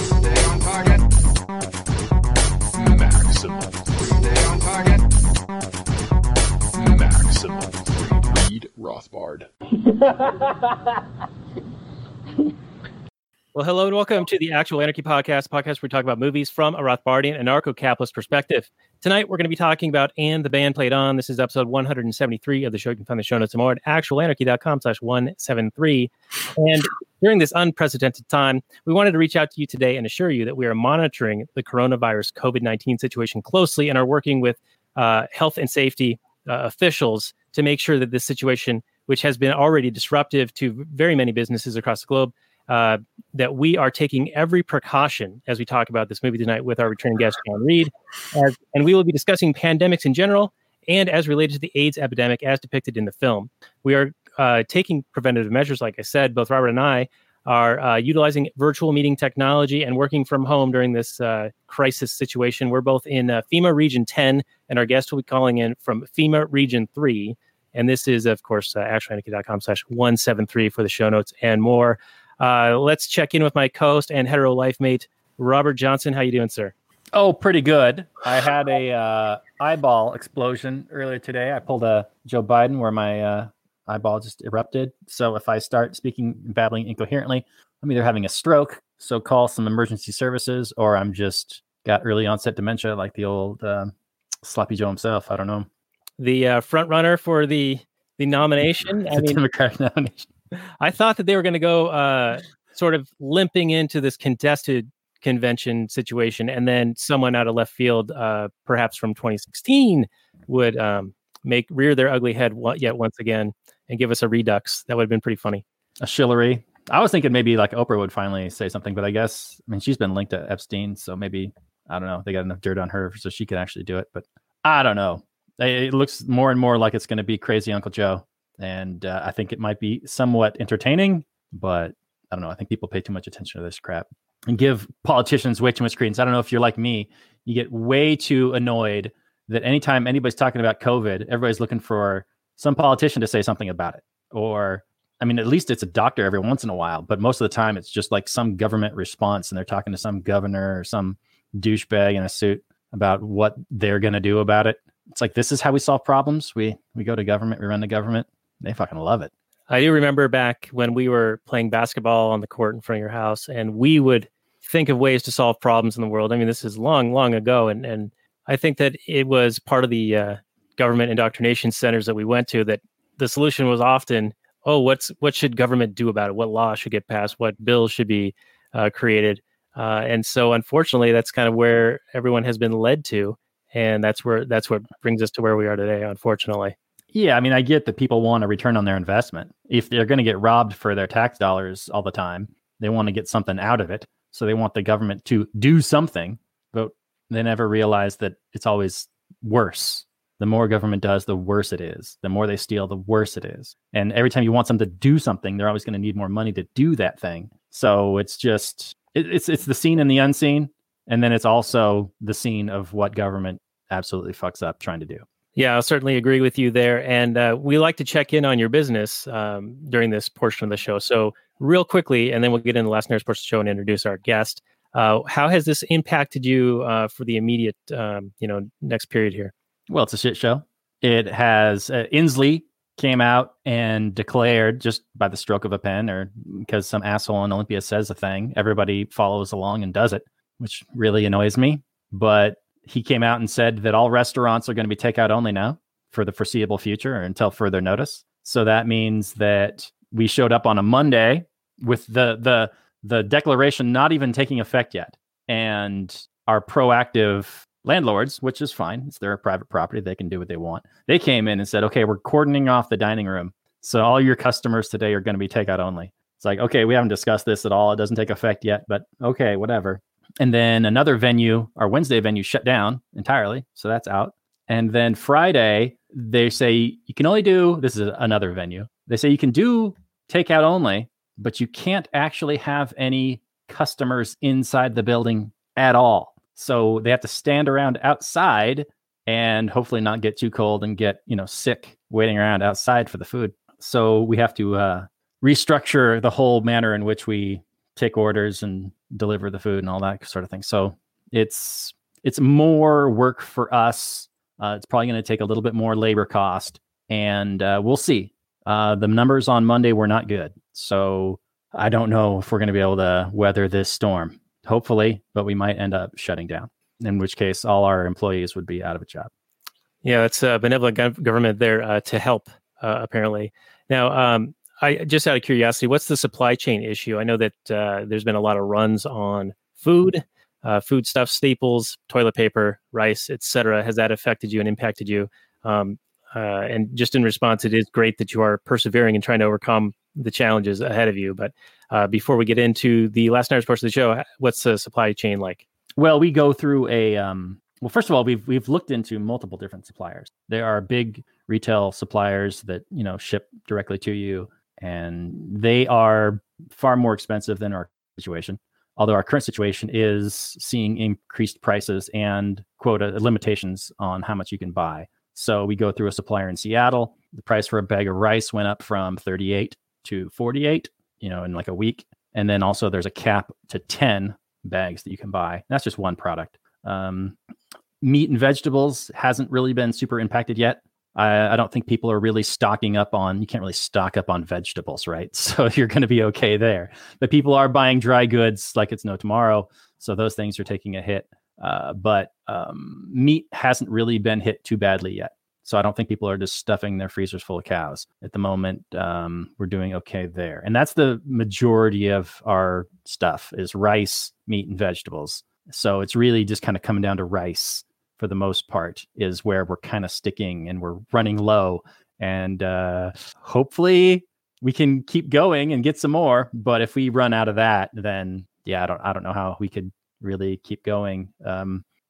Stay on target. Maximum. Stay on target. Maximum. Read Rothbard. Well, hello and welcome to the Actual Anarchy Podcast, podcast where we talk about movies from a Rothbardian anarcho-capitalist perspective. Tonight, we're going to be talking about And the Band Played On. This is episode 173 of the show. You can find the show notes more at actualanarchy.com/173. And during this unprecedented time, we wanted to reach out to you today and assure you that we are monitoring the coronavirus COVID-19 situation closely and are working with health and safety officials to make sure that this situation, which has been already disruptive to very many businesses across the globe, that we are taking every precaution as we talk about this movie tonight with our returning guest, John Reed. And we will be discussing pandemics in general and as related to the AIDS epidemic as depicted in the film. We are taking preventative measures, like I said. Both Robert and I are utilizing virtual meeting technology and working from home during this crisis situation. We're both in FEMA Region 10, and our guest will be calling in from FEMA Region 3. And this is, of course, actualanarchy.com/173 for the show notes and more. Let's check in with my co-host and hetero life mate, Robert Johnson. How you doing, sir? Oh, pretty good. I had a eyeball explosion earlier today. I pulled a Joe Biden where my eyeball just erupted. So if I start speaking, babbling incoherently, I'm either having a stroke, so call some emergency services, or I'm just got early onset dementia like the old sloppy Joe himself. I don't know. The front runner for the nomination. The Democratic nomination. I thought that they were going to go sort of limping into this contested convention situation, and then someone out of left field, perhaps from 2016, would rear their ugly head yet once again and give us a redux. That would have been pretty funny. A Shillery. I was thinking maybe like Oprah would finally say something, but I guess, she's been linked to Epstein, so maybe, I don't know, they got enough dirt on her so she could actually do it, but I don't know. It looks more and more like it's going to be crazy Uncle Joe. And I think it might be somewhat entertaining, but I don't know. I think people pay too much attention to this crap and give politicians way too much credence. I don't know if you're like me. You get way too annoyed that anytime anybody's talking about COVID, everybody's looking for some politician to say something about it. Or, at least it's a doctor every once in a while, but most of the time it's just like some government response and they're talking to some governor or some douchebag in a suit about what they're going to do about it. It's like, this is how we solve problems. We go to government, we run the government. They fucking love it. I do remember back when we were playing basketball on the court in front of your house, and we would think of ways to solve problems in the world. This is long, long ago. And I think that it was part of the government indoctrination centers that we went to that the solution was often, what should government do about it? What law should get passed? What bill should be created? And so, unfortunately, that's kind of where everyone has been led to. And that's what brings us to where we are today, unfortunately. Yeah, I get that people want a return on their investment. If they're going to get robbed for their tax dollars all the time, they want to get something out of it. So they want the government to do something, but they never realize that it's always worse. The more government does, the worse it is. The more they steal, the worse it is. And every time you want them to do something, they're always going to need more money to do that thing. So it's just, it's the seen and the unseen. And then it's also the scene of what government absolutely fucks up trying to do. Yeah, I'll certainly agree with you there. And we like to check in on your business during this portion of the show. So real quickly, and then we'll get into the Last Nighters portion of the show and introduce our guest. How has this impacted you for the immediate, next period here? Well, it's a shit show. It has Inslee came out and declared just by the stroke of a pen or because some asshole in Olympia says a thing, everybody follows along and does it, which really annoys me. But he came out and said that all restaurants are going to be takeout only now for the foreseeable future or until further notice. So that means that we showed up on a Monday with the declaration not even taking effect yet. And our proactive landlords, which is fine. It's their private property. They can do what they want. They came in and said, okay, we're cordoning off the dining room. So all your customers today are going to be takeout only. It's like, okay, we haven't discussed this at all. It doesn't take effect yet, but okay, whatever. And then another venue, our Wednesday venue, shut down entirely. So that's out. And then Friday, they say you can only do, this is another venue. They say you can do takeout only, but you can't actually have any customers inside the building at all. So they have to stand around outside and hopefully not get too cold and get, you know, sick waiting around outside for the food. So we have to restructure the whole manner in which we take orders and deliver the food and all that sort of thing. So it's more work for us. It's probably going to take a little bit more labor cost, and we'll see. The numbers on Monday were not good. So I don't know if we're going to be able to weather this storm, hopefully, but we might end up shutting down, in which case all our employees would be out of a job. Yeah, it's a benevolent government there to help, apparently. Now, I just out of curiosity, what's the supply chain issue? I know that there's been a lot of runs on food, foodstuff, staples, toilet paper, rice, etc. Has that affected you and impacted you? And just in response, it is great that you are persevering and trying to overcome the challenges ahead of you. But before we get into the last night's portion of the show, what's the supply chain like? Well, we go through a well, first of all, we've looked into multiple different suppliers. There are big retail suppliers that, you know, ship directly to you, and they are far more expensive than our situation. Although our current situation is seeing increased prices and quota limitations on how much you can buy. So we go through a supplier in Seattle. The price for a bag of rice went up from $38 to $48, you know, in like a week. And then also there's a cap to 10 bags that you can buy. That's just one product. Meat and vegetables hasn't really been super impacted yet. I don't think people are really stocking up on, you can't really stock up on vegetables, right? So you're going to be okay there. But people are buying dry goods like it's no tomorrow. So those things are taking a hit. But meat hasn't really been hit too badly yet. So I don't think people are just stuffing their freezers full of cows at the moment. We're doing okay there. And that's the majority of our stuff is rice, meat, and vegetables. So it's really just kind of coming down to rice for the most part is where we're kind of sticking and we're running low, and hopefully we can keep going and get some more. But if we run out of that, then yeah, I don't know how we could really keep going.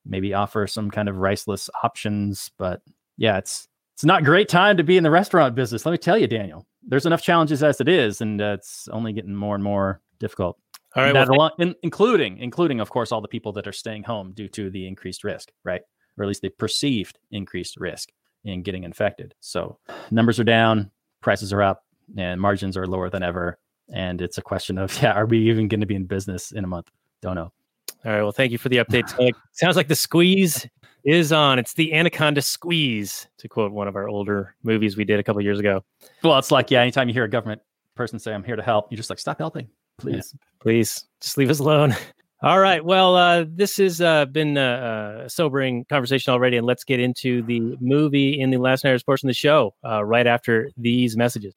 Maybe offer some kind of riceless options, but yeah, it's not a great time to be in the restaurant business. Let me tell you, Daniel, there's enough challenges as it is, and it's only getting more and more difficult. All right, well, including of course all the people that are staying home due to the increased risk, right? Or at least the perceived increased risk in getting infected. So numbers are down, prices are up, and margins are lower than ever. And it's a question of, yeah, are we even going to be in business in a month? Don't know. All right. Well, thank you for the update. Sounds like the squeeze is on. It's the anaconda squeeze, to quote one of our older movies we did a couple of years ago. Well, it's like, yeah, anytime you hear a government person say, I'm here to help, you're just like, stop helping, please. Yeah, please just leave us alone. All right. Well, this has been a sobering conversation already, and let's get into the movie in the last night's portion of the show right after these messages.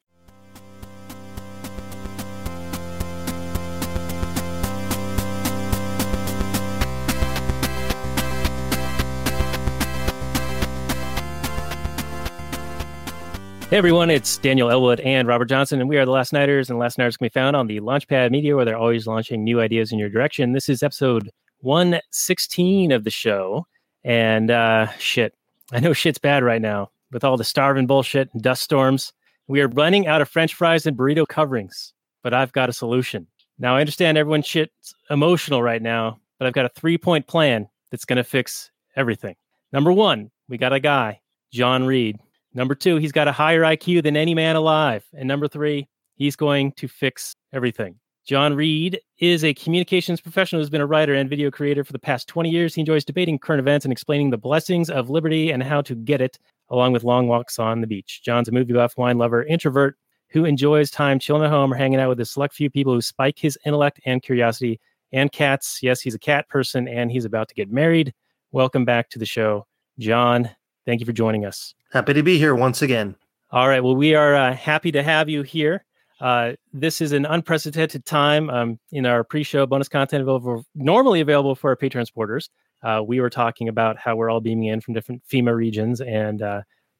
Hey everyone, it's Daniel Elwood and Robert Johnson, and we are the Last Nighters, and Last Nighters can be found on the Launchpad Media, where they're always launching new ideas in your direction. This is episode 116 of the show, and shit. I know shit's bad right now with all the starving bullshit and dust storms. We are running out of French fries and burrito coverings, but I've got a solution. Now, I understand everyone's shit's emotional right now, but I've got a 3-point plan that's going to fix everything. Number 1, we got a guy, John Reed. Number 2, he's got a higher IQ than any man alive. And number 3, he's going to fix everything. John Reed is a communications professional who's been a writer and video creator for the past 20 years. He enjoys debating current events and explaining the blessings of liberty and how to get it, along with long walks on the beach. John's a movie buff, wine lover, introvert who enjoys time chilling at home or hanging out with a select few people who spike his intellect and curiosity, and cats. Yes, he's a cat person, and he's about to get married. Welcome back to the show, John. Thank you for joining us. Happy to be here once again. All right. Well, we are happy to have you here. This is an unprecedented time in our pre-show bonus content available, normally available for our Patreon supporters. We were talking about how we're all beaming in from different FEMA regions. And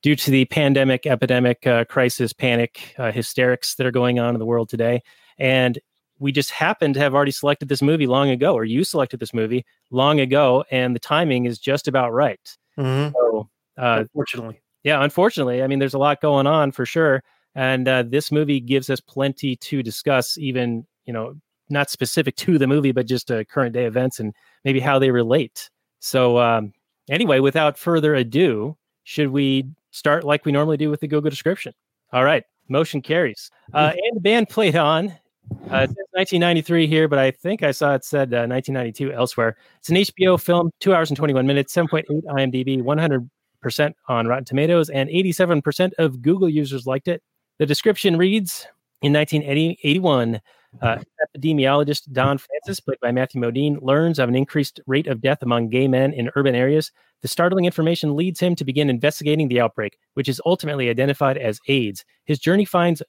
due to the pandemic, epidemic, crisis, panic, hysterics that are going on in the world today, And we just happened to have already selected this movie long ago, or you selected this movie long ago, and the timing is just about right. Mm-hmm. So, unfortunately. Yeah, unfortunately. I mean, there's a lot going on for sure. And this movie gives us plenty to discuss, even, you know, not specific to the movie, but just current day events and maybe how they relate. So anyway, without further ado, should we start like we normally do with the Google description? All right. Motion carries. And the band played on. Since 1993 here, but I think I saw it said 1992 elsewhere. It's an HBO film, 2 hours and 21 minutes, 7.8 IMDb, 100% on Rotten Tomatoes, and 87% of Google users liked it. The description reads, in 1981, epidemiologist Don Francis, played by Matthew Modine, learns of an increased rate of death among gay men in urban areas. The startling information leads him to begin investigating the outbreak, which is ultimately identified as AIDS. His journey finds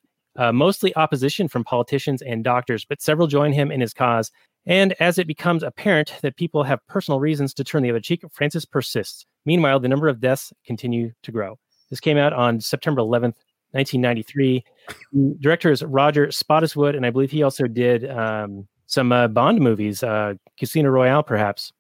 mostly opposition from politicians and doctors, but several join him in his cause. And as it becomes apparent that people have personal reasons to turn the other cheek, Francis persists. Meanwhile, the number of deaths continue to grow. This came out on September 11th, 1993. The director is Roger Spottiswoode, and I believe he also did some Bond movies, Casino Royale, perhaps.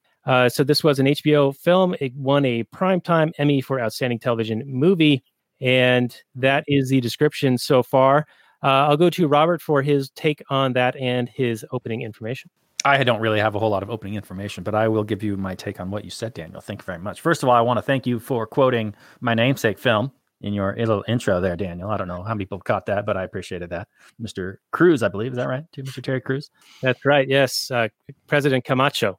So this was an HBO film. It won a Primetime Emmy for Outstanding Television Movie, and that is the description so far. I'll go to Robert for his take on that and his opening information. I don't really have a whole lot of opening information, but I will give you my take on what you said, Daniel. Thank you very much. First of all, I want to thank you for quoting my namesake film in your little intro there, Daniel. I don't know how many people caught that, but I appreciated that. Mr. Cruz, I believe. Is that right? To Mr. Terry Cruz? That's right. Yes. President Camacho.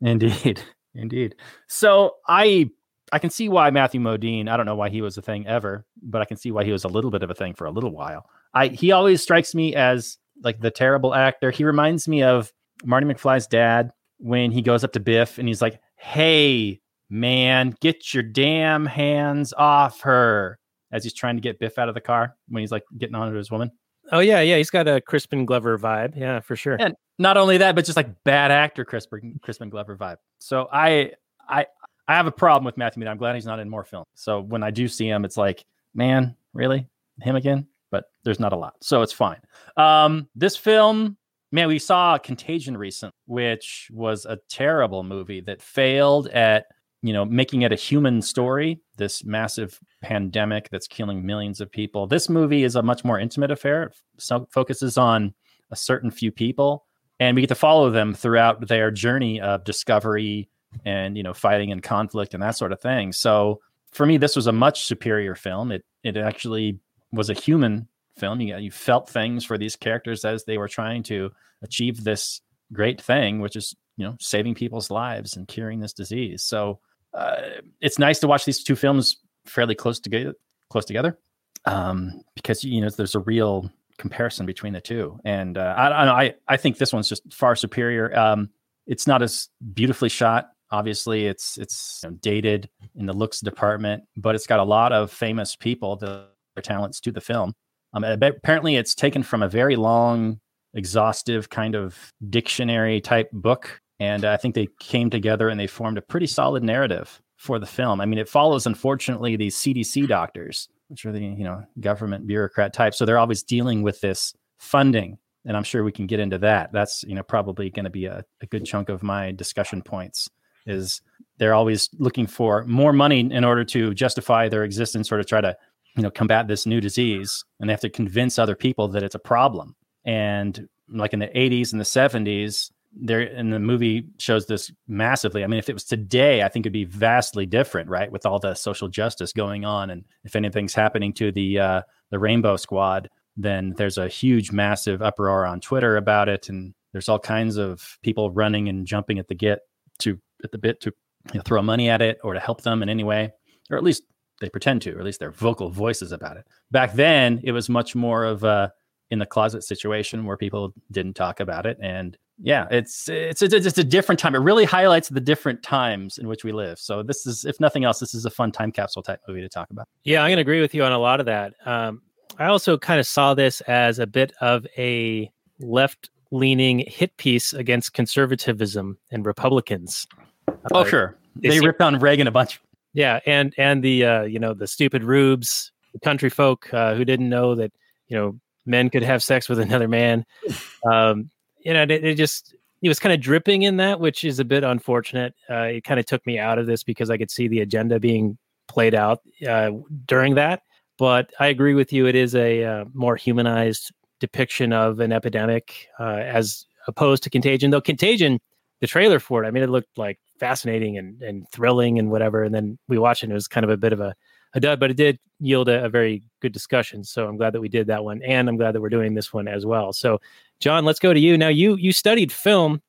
Indeed. Indeed. So I can see why Matthew Modine, I don't know why he was a thing ever, but I can see why he was a little bit of a thing for a little while. He always strikes me as like the terrible actor. He reminds me of Marty McFly's dad when he goes up to Biff and he's like, "Hey, man, get your damn hands off her," as he's trying to get Biff out of the car when he's like getting onto his woman. Oh, yeah. Yeah. He's got a Crispin Glover vibe. Yeah, for sure. And not only that, but just like bad actor Crispin Glover vibe. So I have a problem with Matthew Modine. I'm glad he's not in more films. So when I do see him, it's like, man, really? Him again? But there's not a lot. So it's fine. This film, man, we saw Contagion recently, which was a terrible movie that failed at, you know, making it a human story, this massive pandemic that's killing millions of people. This movie is a much more intimate affair. It focuses on a certain few people, and we get to follow them throughout their journey of discovery and, you know, fighting and conflict and that sort of thing. So for me, this was a much superior film. It actually was a human film. You felt things for these characters as they were trying to achieve this great thing, which is, you know, saving people's lives and curing this disease. So it's nice to watch these two films fairly close together because, you know, there's a real comparison between the two. And I think this one's just far superior. It's not as beautifully shot. Obviously, it's you know, dated in the looks department, but it's got a lot of famous people, their talents to the film. Apparently, it's taken from a very long, exhaustive kind of dictionary type book. And I think they came together and they formed a pretty solid narrative for the film. I mean, it follows, unfortunately, these CDC doctors, which are the, you know, government bureaucrat type. So they're always dealing with this funding. And I'm sure we can get into that. That's, you know, probably going to be a good chunk of my discussion points, is they're always looking for more money in order to justify their existence or to try to, you know, combat this new disease. And they have to convince other people that it's a problem. And like in the 80s and the 70s, there, and the movie shows this massively. I mean, if it was today, I think it'd be vastly different, right? With all the social justice going on. And if anything's happening to the Rainbow Squad, then there's a huge, massive uproar on Twitter about it. And there's all kinds of people running and jumping at the bit to you know, throw money at it or to help them in any way, or at least they pretend to, or at least their vocal voices about it. Back then, it was much more of a in the closet situation where people didn't talk about it. And yeah, it's a different time. It really highlights the different times in which we live. So this is, if nothing else, this is a fun time capsule type movie to talk about. Yeah, I'm going to agree with you on a lot of that. I also kind of saw this as a bit of a left-leaning hit piece against conservatism and Republicans. Oh, sure. They ripped on Reagan a bunch. Yeah, and the you know, the stupid rubes, the country folk who didn't know that, you know, men could have sex with another man. You know, it just, he was kind of dripping in that, which is a bit unfortunate. It kind of took me out of this because I could see the agenda being played out during that. But I agree with you. It is a more humanized depiction of an epidemic as opposed to Contagion. Though Contagion, the trailer for it, I mean, it looked like fascinating and thrilling and whatever. And then we watched it and it was kind of a bit of a dud, but it did yield a very good discussion. So I'm glad that we did that one. And I'm glad that we're doing this one as well. So John, let's go to you. Now you studied film.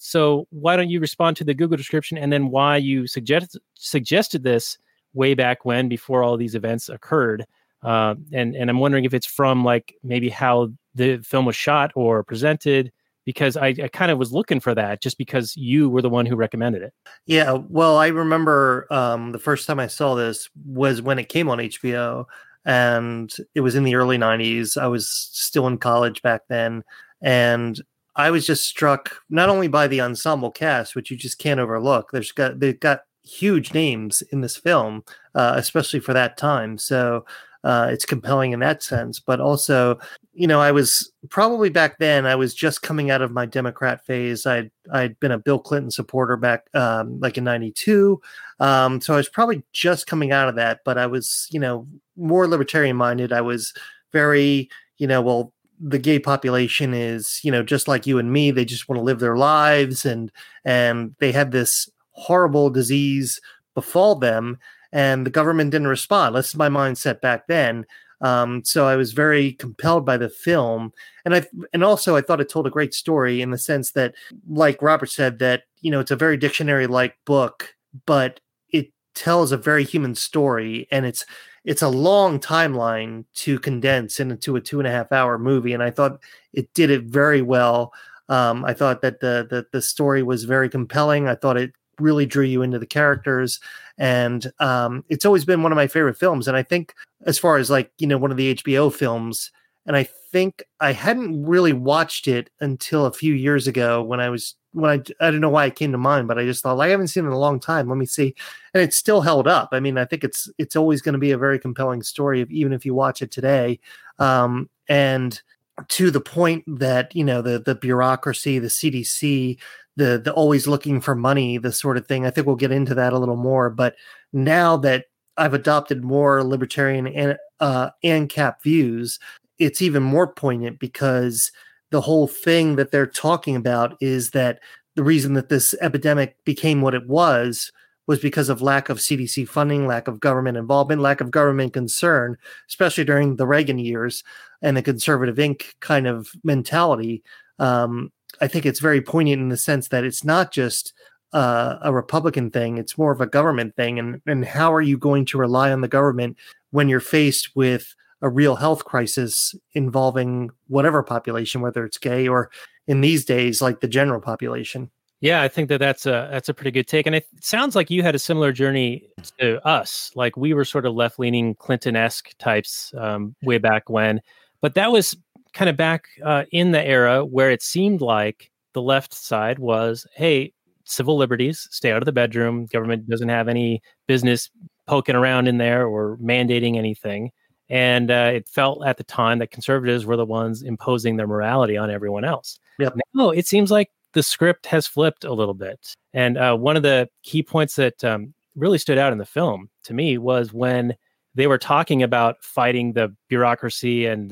So why don't you respond to the Google description and then why you suggested this way back when, before all these events occurred. And I'm wondering if it's from like maybe how the film was shot or presented, because I kind of was looking for that just because you were the one who recommended it. Yeah, well, I remember the first time I saw this was when it came on HBO, and it was in the early 90s. I was still in college back then, and I was just struck not only by the ensemble cast, which you just can't overlook. They've got huge names in this film, especially for that time. So it's compelling in that sense, but also, you know, I was probably back then, I was just coming out of my Democrat phase. I'd been a Bill Clinton supporter back like in 92. So I was probably just coming out of that, but I was, you know, more libertarian minded. I was very, you know, well, the gay population is, you know, just like you and me, they just want to live their lives. And they had this horrible disease befall them and the government didn't respond. That's my mindset back then. So I was very compelled by the film, and also I thought it told a great story in the sense that, like Robert said, that, you know, it's a very dictionary-like book, but it tells a very human story, and it's a long timeline to condense into a 2.5-hour movie, and I thought it did it very well. I thought that the story was very compelling. I thought it really drew you into the characters, and it's always been one of my favorite films. And I think as far as like, you know, one of the HBO films, and I think I hadn't really watched it until a few years ago when I don't know why it came to mind, but I just thought, I haven't seen it in a long time. Let me see. And it's still held up. I mean, I think it's always going to be a very compelling story even if you watch it today. And to the point that, you know, the bureaucracy, the CDC, the always looking for money, the sort of thing. I think we'll get into that a little more. But now that I've adopted more libertarian and ANCAP views, it's even more poignant because the whole thing that they're talking about is that the reason that this epidemic became what it was because of lack of CDC funding, lack of government involvement, lack of government concern, especially during the Reagan years and the conservative Inc. kind of mentality. I think it's very poignant in the sense that it's not just a Republican thing. It's more of a government thing. And how are you going to rely on the government when you're faced with a real health crisis involving whatever population, whether it's gay or in these days, like the general population? Yeah, I think that's a pretty good take. And it sounds like you had a similar journey to us. Like we were sort of left-leaning Clinton-esque types way back when, but that was kind of back in the era where it seemed like the left side was, hey, civil liberties, stay out of the bedroom. Government doesn't have any business poking around in there or mandating anything. And it felt at the time that conservatives were the ones imposing their morality on everyone else. Yep. Now, it seems like the script has flipped a little bit. And one of the key points that really stood out in the film to me was when they were talking about fighting the bureaucracy and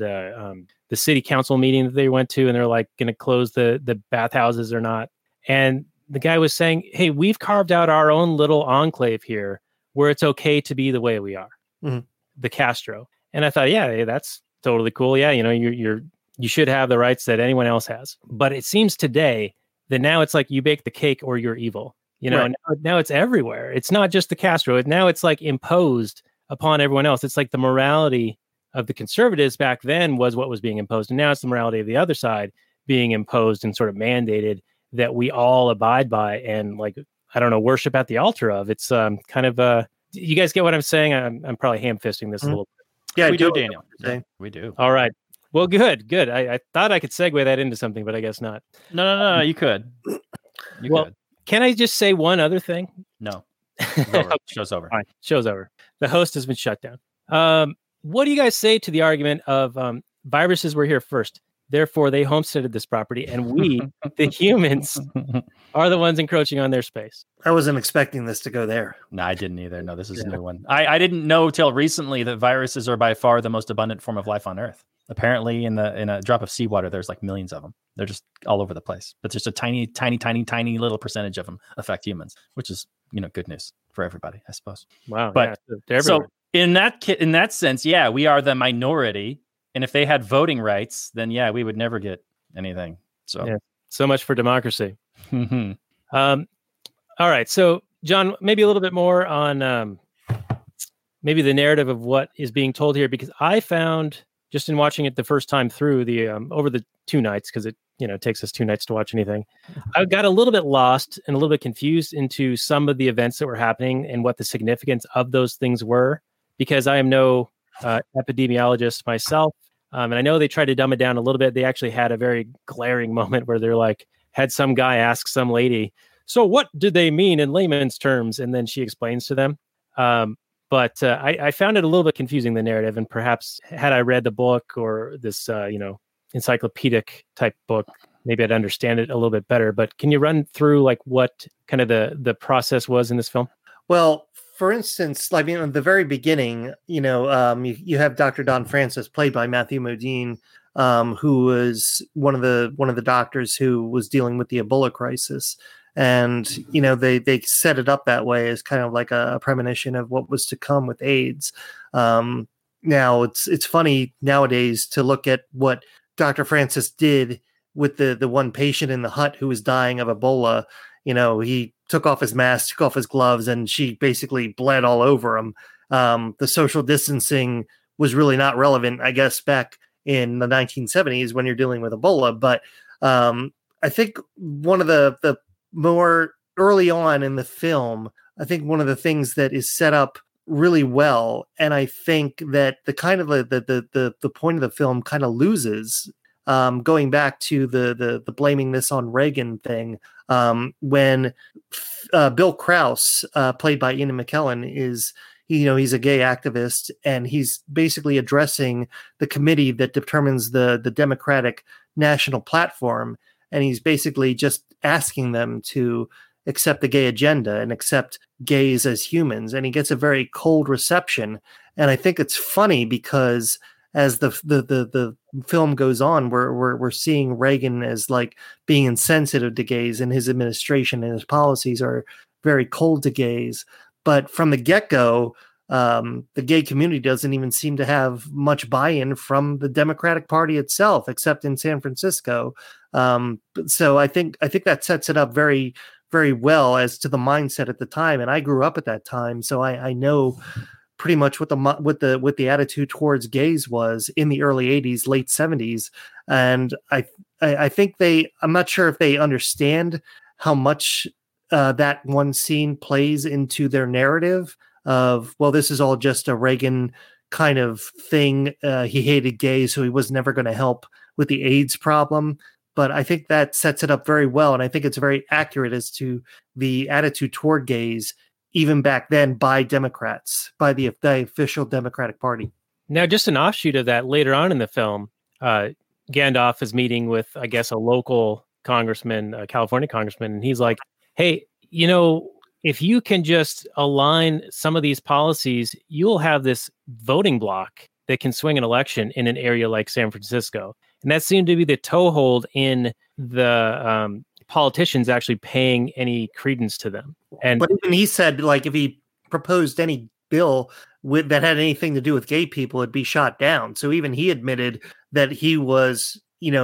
the city council meeting that they went to, and they're like going to close the bathhouses or not. And the guy was saying, hey, we've carved out our own little enclave here where it's okay to be the way we are, the Castro. And I thought, yeah, that's totally cool. Yeah. You know, you should have the rights that anyone else has, but it seems today that now it's like you bake the cake or you're evil, you know, right. Now it's everywhere. It's not just the Castro. Now it's like imposed upon everyone else. It's like the morality of the conservatives back then was what was being imposed. And now it's the morality of the other side being imposed and sort of mandated that we all abide by and, like, I don't know, worship at the altar of. It's kind of you guys get what I'm saying? I'm probably ham fisting this a little bit. Yeah, we do, Daniel. We do. All right. Well, good. I thought I could segue that into something, but I guess not. No, you could. You could. Can I just say one other thing? No. Show's over. All right. Show's over. The host has been shut down. What do you guys say to the argument of viruses were here first. Therefore, they homesteaded this property, and we, the humans, are the ones encroaching on their space. I wasn't expecting this to go there. No, I didn't either. No, this is a new one. I didn't know till recently that viruses are by far the most abundant form of life on Earth. Apparently, in a drop of seawater, there's like millions of them. They're just all over the place. But just a tiny, tiny, tiny, tiny little percentage of them affect humans, which is, you know, good news for everybody, I suppose. Wow. But yeah, so in that sense, yeah, we are the minority. And if they had voting rights, then yeah, we would never get anything. So, so much for democracy. All right. So, John, maybe a little bit more on maybe the narrative of what is being told here, because I found just in watching it the first time through the over the two nights, because it takes us two nights to watch anything, I got a little bit lost and a little bit confused into some of the events that were happening and what the significance of those things were, because I am no epidemiologist myself. And I know they tried to dumb it down a little bit. They actually had a very glaring moment where they're like, had some guy ask some lady, so what do they mean in layman's terms? And then she explains to them. But I found it a little bit confusing, the narrative, and perhaps had I read the book or this, encyclopedic type book, maybe I'd understand it a little bit better. But can you run through like what kind of the process was in this film? Well, for instance, I mean, at the very beginning, you have Dr. Don Francis, played by Matthew Modine, who was one of the doctors who was dealing with the Ebola crisis, and they set it up that way as kind of like a premonition of what was to come with AIDS. Now it's funny nowadays to look at what Dr. Francis did with the one patient in the hut who was dying of Ebola. He took off his mask, took off his gloves, and she basically bled all over him. The social distancing was really not relevant, I guess, back in the 1970s when you're dealing with Ebola. But I think one of the more early on in the film, I think one of the things that is set up really well, and I think that the kind of the point of the film kind of loses, going back to the blaming this on Reagan thing, when Bill Krause, played by Ian McKellen, he's a gay activist, and he's basically addressing the committee that determines the Democratic National Platform, and he's basically just asking them to accept the gay agenda and accept gays as humans, and he gets a very cold reception. And I think it's funny because as the film goes on, we're seeing Reagan as like being insensitive to gays, and his administration and his policies are very cold to gays. But from the get-go, the gay community doesn't even seem to have much buy-in from the Democratic Party itself, except in San Francisco. So I think that sets it up very, very well as to the mindset at the time. And I grew up at that time, so I know pretty much what the attitude towards gays was in the early 80s, late 70s. And I think I'm not sure if they understand how much that one scene plays into their narrative of, well, this is all just a Reagan kind of thing. He hated gays, so he was never going to help with the AIDS problem. But I think that sets it up very well. And I think it's very accurate as to the attitude toward gays even back then by Democrats, by the official Democratic Party. Now, just an offshoot of that, later on in the film, Gandalf is meeting with, I guess, a local congressman, a California congressman, and he's like, hey, if you can just align some of these policies, you'll have this voting bloc that can swing an election in an area like San Francisco. And that seemed to be the toehold in the politicians actually paying any credence to them. But even he said, like, if he proposed any bill that had anything to do with gay people, it'd be shot down. So even he admitted that he was,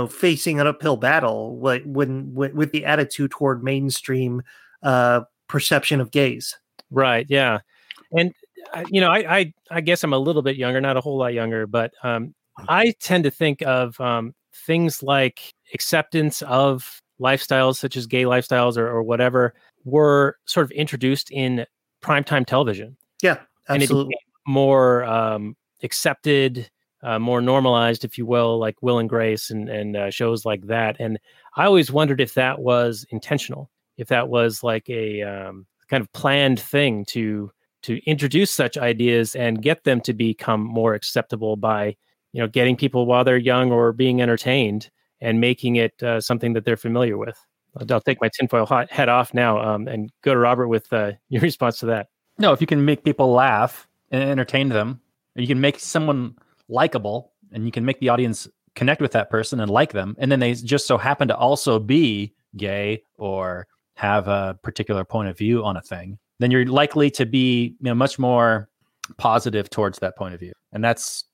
facing an uphill battle with the attitude toward mainstream perception of gays. Right. Yeah. And, I guess I'm a little bit younger, not a whole lot younger, but I tend to think of things like acceptance of lifestyles such as gay lifestyles or whatever were sort of introduced in primetime television. Yeah, absolutely. And it became more accepted, more normalized, if you will, like Will and Grace and shows like that. And I always wondered if that was intentional, if that was like a kind of planned thing to introduce such ideas and get them to become more acceptable by you know, getting people while they're young or being entertained and making it something that they're familiar with. I'll take my tinfoil hat off now and go to Robert with your response to that. No, if you can make people laugh and entertain them, you can make someone likable and you can make the audience connect with that person and like them. And then they just so happen to also be gay or have a particular point of view on a thing. Then you're likely to be, you know, much more positive towards that point of view. And that's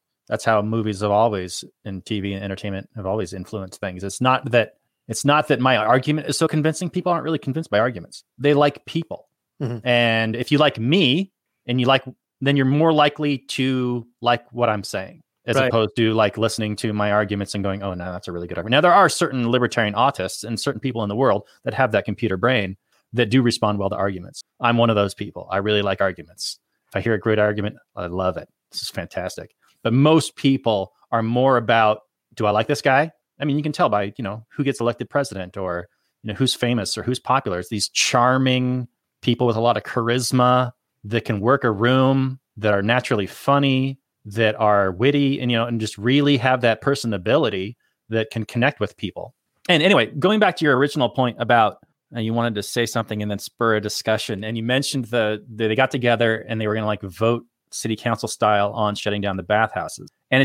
how movies have always, and TV and entertainment have always influenced things. It's not that my argument is so convincing. People aren't really convinced by arguments. They like people. Mm-hmm. And if you like me and you like, then you're more likely to like what I'm saying, as right. opposed to like listening to my arguments and going, oh, no, that's a really good argument. Now, there are certain libertarian autists and certain people in the world that have that computer brain that do respond well to arguments. I'm one of those people. I really like arguments. If I hear a great argument, I love it. This is fantastic. But most people are more about, do I like this guy? I mean, you can tell by, you know, who gets elected president or, you know, who's famous or who's popular. It's these charming people with a lot of charisma that can work a room, that are naturally funny, that are witty, and, you know, and just really have that personability that can connect with people. And anyway, going back to your original point about you wanted to say something and then spur a discussion, and you mentioned they got together and they were going to like vote city council style on shutting down the bathhouses. And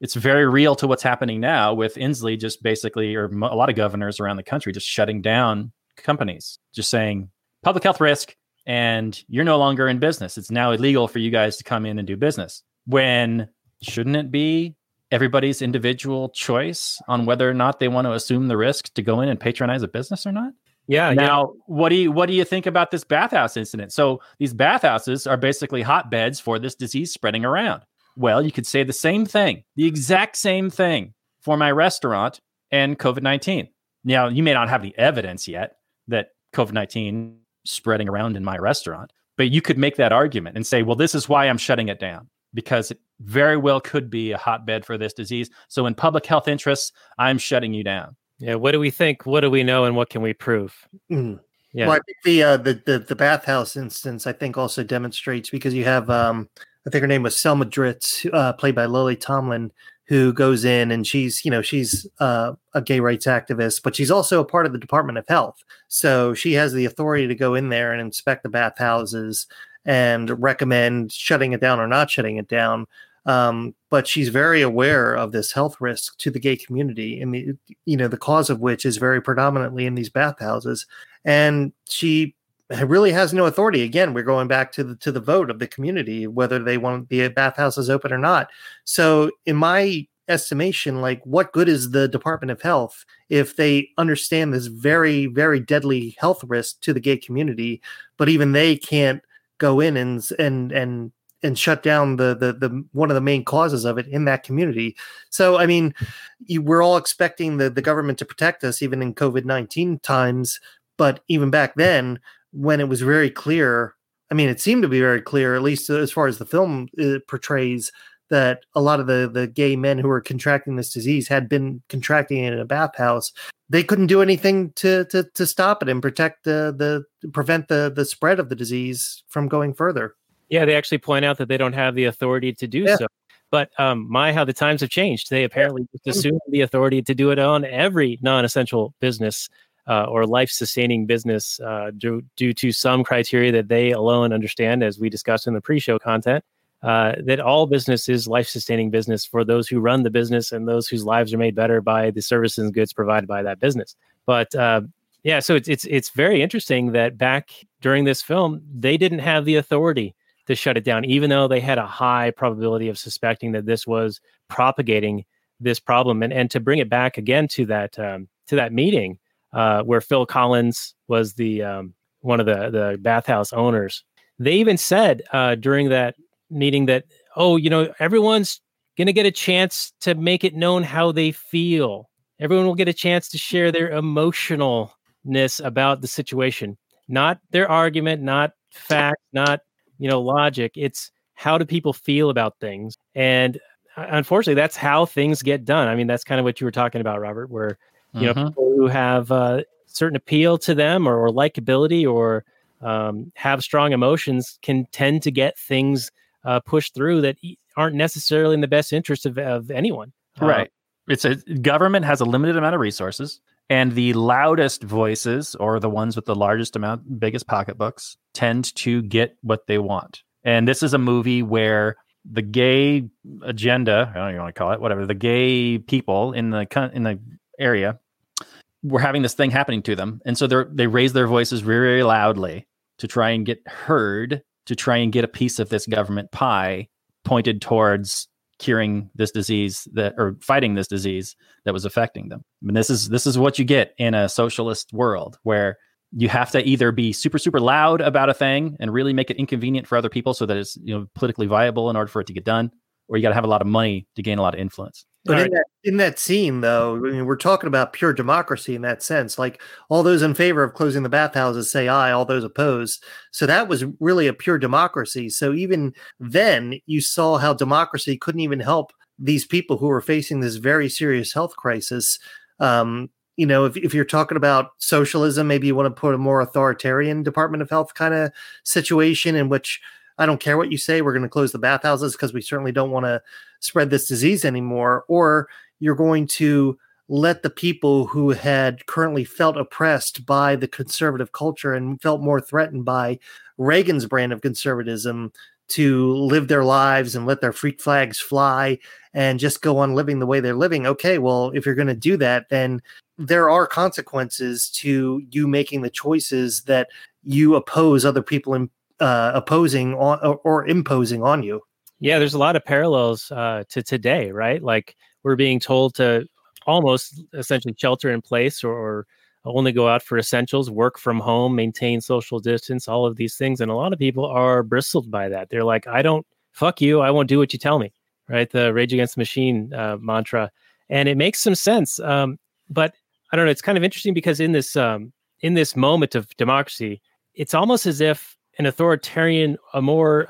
it's very real to what's happening now with Inslee just basically, or a lot of governors around the country just shutting down companies, just saying public health risk, and you're no longer in business. It's now illegal for you guys to come in and do business. When shouldn't it be everybody's individual choice on whether or not they want to assume the risk to go in and patronize a business or not? Yeah. Now, what do you think about this bathhouse incident? So these bathhouses are basically hotbeds for this disease spreading around. Well, you could say the same thing, the exact same thing for my restaurant and COVID-19. Now, you may not have any evidence yet that COVID-19 spreading around in my restaurant, but you could make that argument and say, well, this is why I'm shutting it down, because it very well could be a hotbed for this disease. So in public health interests, I'm shutting you down. Yeah. What do we think? What do we know? And what can we prove? Mm. Yeah. Well, I think the bathhouse instance, I think also demonstrates, because you have, I think her name was Selma Dritz, played by Lily Tomlin, who goes in and she's a gay rights activist, but she's also a part of the Department of Health. So she has the authority to go in there and inspect the bathhouses and recommend shutting it down or not shutting it down. But she's very aware of this health risk to the gay community, and the cause of which is very predominantly in these bathhouses. And she really has no authority. Again, we're going back to the vote of the community, whether they want the bathhouses open or not. So in my estimation, like, what good is the Department of Health if they understand this very, very deadly health risk to the gay community, but even they can't go in and shut down the one of the main causes of it in that community. So, I mean, we're all expecting the government to protect us even in COVID-19 times. But even back then, when it was very clear, I mean, it seemed to be very clear, at least as far as the film portrays, that a lot of the gay men who were contracting this disease had been contracting it in a bathhouse. They couldn't do anything to stop it and protect prevent the spread of the disease from going further. Yeah, they actually point out that they don't have the authority to do so. But how the times have changed. They apparently just assume the authority to do it on every non-essential business or life-sustaining business due to some criteria that they alone understand, as we discussed in the pre-show content, that all business is life-sustaining business for those who run the business and those whose lives are made better by the services and goods provided by that business. But so it's very interesting that back during this film, they didn't have the authority to shut it down, even though they had a high probability of suspecting that this was propagating this problem. And to bring it back again to that meeting where Phil Collins was the one of the bathhouse owners, they even said during that meeting that, oh, you know, everyone's going to get a chance to make it known how they feel. Everyone will get a chance to share their emotionalness about the situation, not their argument, not fact, not logic. It's how do people feel about things? And unfortunately, that's how things get done. I mean, that's kind of what you were talking about, Robert, where, you know, people who have certain appeal to them or likability or have strong emotions can tend to get things pushed through that aren't necessarily in the best interest of anyone. Right. It's a government has a limited amount of resources, and the loudest voices, or the ones with the largest amount, biggest pocketbooks, tend to get what they want. And this is a movie where the gay agenda, I don't even want to call it, whatever, the gay people in the area were having this thing happening to them. And so they raise their voices very, very loudly to try and get heard, to try and get a piece of this government pie pointed towards curing this disease or fighting this disease that was affecting them. I mean, this is what you get in a socialist world, where you have to either be super, super loud about a thing and really make it inconvenient for other people so that it's, you know, politically viable in order for it to get done, or you got to have a lot of money to gain a lot of influence. But in that scene, though, I mean, we're talking about pure democracy in that sense. Like, all those in favor of closing the bathhouses say aye, all those opposed. So that was really a pure democracy. So even then, you saw how democracy couldn't even help these people who were facing this very serious health crisis. You know, if you're talking about socialism, maybe you want to put a more authoritarian Department of Health kind of situation in which, I don't care what you say, we're going to close the bathhouses because we certainly don't want to spread this disease anymore. Or you're going to let the people who had currently felt oppressed by the conservative culture and felt more threatened by Reagan's brand of conservatism to live their lives and let their freak flags fly and just go on living the way they're living. Okay, well, if you're going to do that, then there are consequences to you making the choices that you oppose other people in opposing on, or imposing on you. Yeah, there's a lot of parallels to today, right? Like, we're being told to almost essentially shelter in place, or only go out for essentials, work from home, maintain social distance, all of these things. And a lot of people are bristled by that. They're like, fuck you, I won't do what you tell me, right? The Rage Against the Machine mantra. And it makes some sense. But I don't know, it's kind of interesting because in this moment of democracy, it's almost as if an authoritarian, a more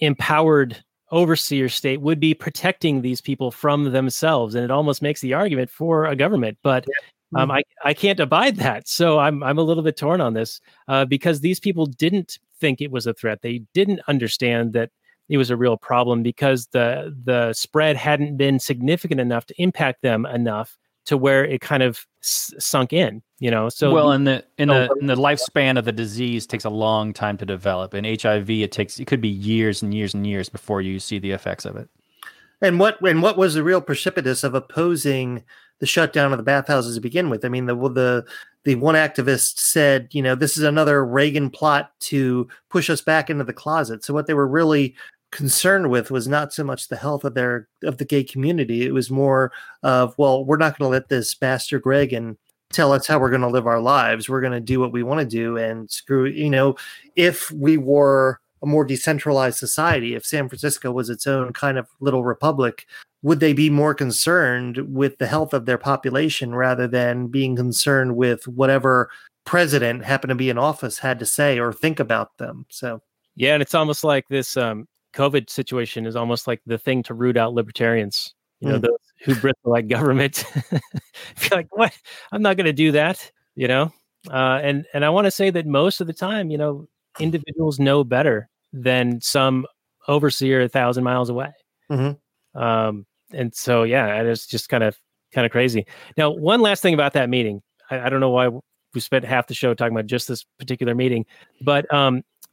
empowered overseer state would be protecting these people from themselves. And it almost makes the argument for a government, but I can't abide that. So I'm a little bit torn on this because these people didn't think it was a threat. They didn't understand that it was a real problem because the spread hadn't been significant enough to impact them enough to where it kind of sunk in, you know. So well, in the lifespan of the disease takes a long time to develop. In HIV, it could be years and years and years before you see the effects of it. And what was the real precipitous of opposing the shutdown of the bathhouses to begin with? I mean, the one activist said, you know, this is another Reagan plot to push us back into the closet. So what they were really concerned with was not so much the health of the gay community. It was more of, well, we're not going to let this bastard Reagan tell us how we're going to live our lives. We're going to do what we want to do, and screw, you know, if we were a more decentralized society, if San Francisco was its own kind of little republic, would they be more concerned with the health of their population rather than being concerned with whatever president happened to be in office had to say or think about them? So, yeah. And it's almost like this, COVID situation is almost like the thing to root out libertarians, you know, those who bristle like government. Like, what? I'm not going to do that, you know? And I want to say that most of the time, you know, individuals know better than some overseer 1,000 miles away. Mm-hmm. And so, yeah, it's just kind of crazy. Now, one last thing about that meeting. I don't know why we spent half the show talking about just this particular meeting, but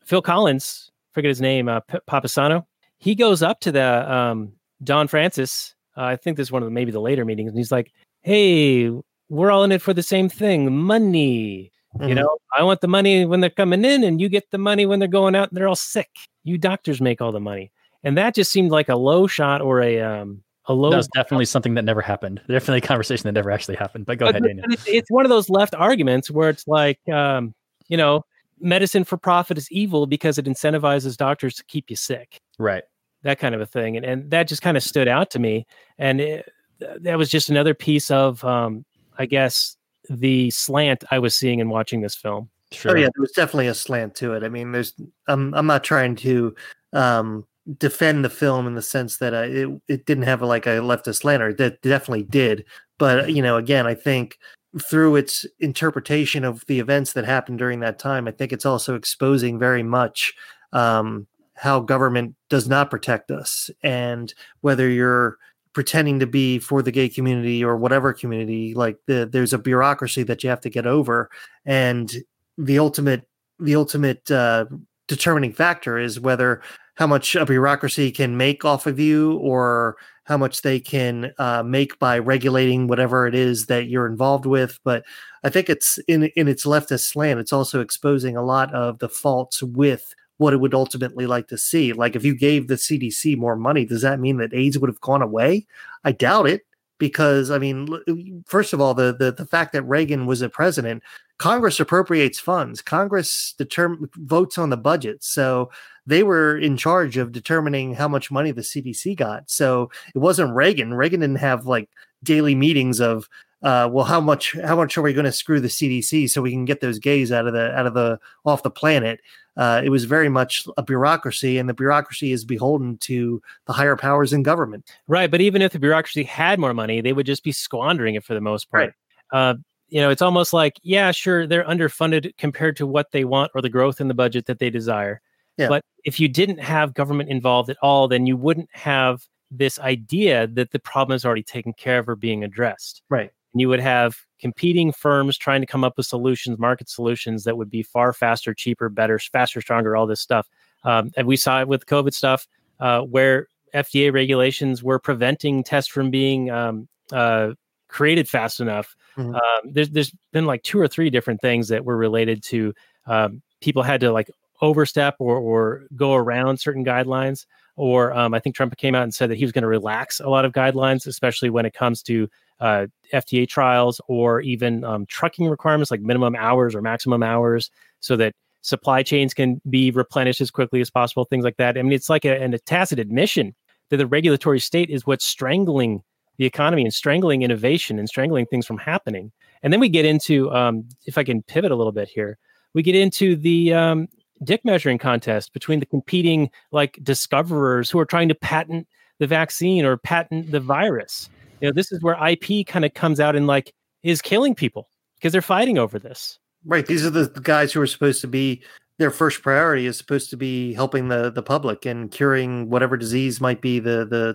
Phil Collins, forget his name, Papasano. He goes up to the Don Francis. I think this is one of maybe the later meetings, and he's like, "Hey, we're all in it for the same thing, money. Mm-hmm. You know, I want the money when they're coming in, and you get the money when they're going out, and they're all sick. You doctors make all the money." And that just seemed like a low shot or a low. That was definitely something that never happened. Definitely a conversation that never actually happened. But go ahead, Daniel. It's one of those left arguments where it's like, you know, medicine for profit is evil because it incentivizes doctors to keep you sick. Right. That kind of a thing. And that just kind of stood out to me. And that was just another piece of, I guess, the slant I was seeing in watching this film. Sure. Oh, yeah. There was definitely a slant to it. I mean, I'm not trying to defend the film in the sense that it didn't have a leftist slant, or that definitely did. But, you know, again, I think through its interpretation of the events that happened during that time, I think it's also exposing very much how government does not protect us. And whether you're pretending to be for the gay community or whatever community, like there's a bureaucracy that you have to get over. And the ultimate determining factor is whether how much a bureaucracy can make off of you or how much they can make by regulating whatever it is that you're involved with. But I think it's in its leftist slant, it's also exposing a lot of the faults with what it would ultimately like to see. Like if you gave the CDC more money, does that mean that AIDS would have gone away? I doubt it, because I mean, first of all, the fact that Reagan was a president, Congress appropriates funds. Congress votes on the budget. So they were in charge of determining how much money the CDC got. So it wasn't Reagan. Reagan didn't have like daily meetings of, well, how much are we going to screw the CDC so we can get those gays off the planet? It was very much a bureaucracy, and the bureaucracy is beholden to the higher powers in government. Right. But even if the bureaucracy had more money, they would just be squandering it for the most part. Right. It's almost like, yeah, sure, they're underfunded compared to what they want or the growth in the budget that they desire. Yeah. But if you didn't have government involved at all, then you wouldn't have this idea that the problem is already taken care of or being addressed. Right. And you would have competing firms trying to come up with solutions, market solutions that would be far faster, cheaper, better, faster, stronger, all this stuff. And we saw it with COVID stuff where FDA regulations were preventing tests from being created fast enough. Mm-hmm. There's been like 2 or 3 different things that were related to people had to like overstep or go around certain guidelines. Or I think Trump came out and said that he was going to relax a lot of guidelines, especially when it comes to FDA trials or even trucking requirements like minimum hours or maximum hours so that supply chains can be replenished as quickly as possible, things like that. I mean, it's like a tacit admission that the regulatory state is what's strangling the economy and strangling innovation and strangling things from happening. And then we get into, if I can pivot a little bit here, we get into the dick measuring contest between the competing like discoverers who are trying to patent the vaccine or patent the virus. You know, this is where IP kind of comes out and like is killing people because they're fighting over this. Right. These are the guys who are supposed to be, their first priority is supposed to be helping the public and curing whatever disease might be the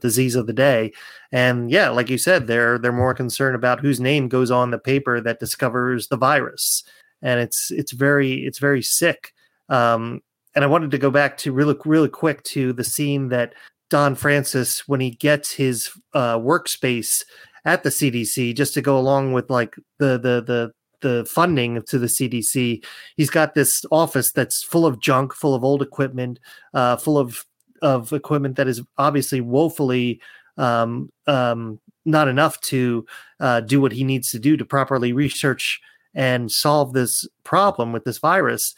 disease of the day. And yeah, like you said, they're more concerned about whose name goes on the paper that discovers the virus. And it's very sick. And I wanted to go back to really quick to the scene that Don Francis, when he gets his workspace at the CDC, just to go along with like the funding to the CDC, he's got this office that's full of junk, full of old equipment, full of equipment that is obviously woefully not enough to do what he needs to do to properly research and solve this problem with this virus.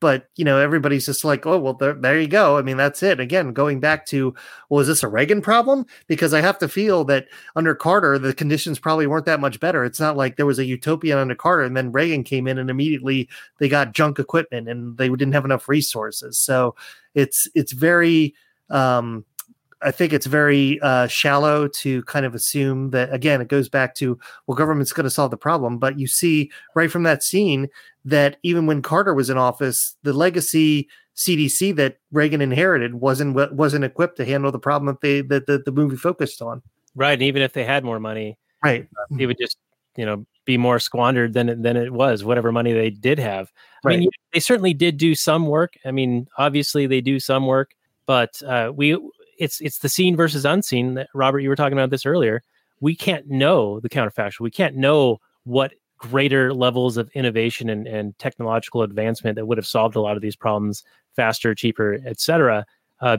But, you know, everybody's just like, oh, well, there you go. I mean, that's it. Again, going back to, well, is this a Reagan problem? Because I have to feel that under Carter, the conditions probably weren't that much better. It's not like there was a utopia under Carter and then Reagan came in and immediately they got junk equipment and they didn't have enough resources. So it's very, I think it's very shallow to kind of assume that, again, it goes back to, well, government's going to solve the problem. But you see right from that scene that even when Carter was in office, the legacy CDC that Reagan inherited wasn't equipped to handle the problem that the movie focused on. Right. And even if they had more money, right, it would just, you know, be more squandered than it was, whatever money they did have. Right. I mean, they certainly did do some work. I mean, obviously they do some work, but it's the seen versus unseen that, Robert, you were talking about this earlier. We can't know the counterfactual. We can't know what greater levels of innovation and technological advancement that would have solved a lot of these problems faster, cheaper, et cetera,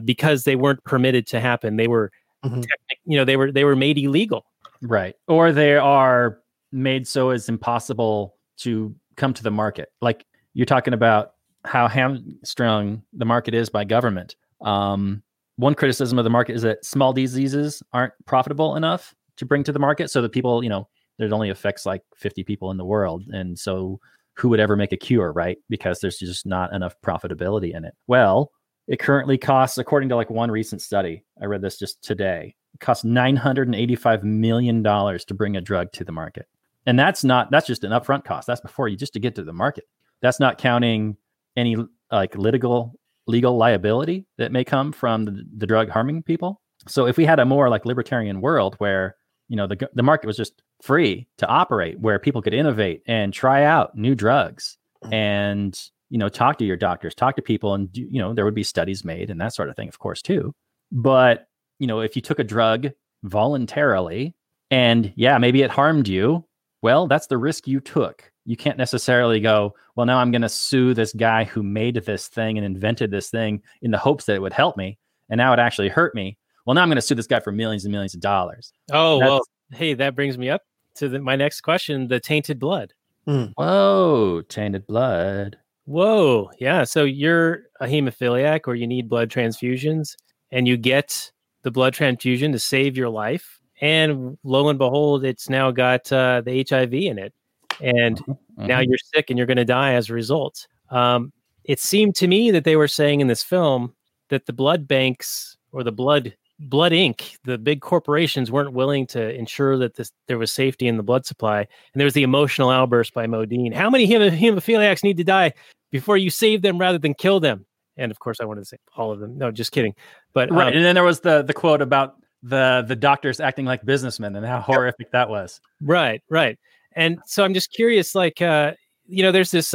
because they weren't permitted to happen. They were, mm-hmm. they were made illegal. Right. Or they are made so it's impossible to come to the market. Like you're talking about how hamstrung the market is by government. One criticism of the market is that small diseases aren't profitable enough to bring to the market. So the people, you know, there's only affects like 50 people in the world. And so who would ever make a cure, right? Because there's just not enough profitability in it. Well, it currently costs, according to like one recent study, I read this just today, it costs $985 million to bring a drug to the market. And that's just an upfront cost. That's before you just to get to the market. That's not counting any like legal liability that may come from the drug harming people. So if we had a more like libertarian world where, you know, the market was just free to operate, where people could innovate and try out new drugs and, you know, talk to your doctors, talk to people, and, you know, there would be studies made and that sort of thing, of course, too. But, you know, if you took a drug voluntarily and yeah, maybe it harmed you, well, that's the risk you took. You can't necessarily go, well, now I'm going to sue this guy who made this thing and invented this thing in the hopes that it would help me, and now it actually hurt me. Well, now I'm going to sue this guy for millions and millions of dollars. Oh, well, hey, that brings me up to my next question, the tainted blood. Whoa, tainted blood. Whoa. Yeah. So you're a hemophiliac or you need blood transfusions and you get the blood transfusion to save your life. And lo and behold, it's now got the HIV in it. And now you're sick and you're going to die as a result. It seemed to me that they were saying in this film that the blood banks or the blood Inc., the big corporations, weren't willing to ensure that there was safety in the blood supply. And there was the emotional outburst by Modine. How many hemophiliacs need to die before you save them rather than kill them? And of course, I wanted to say all of them. No, just kidding. But right. And then there was the quote about the doctors acting like businessmen and how horrific that was. Right, right. And so I'm just curious, like, you know, there's this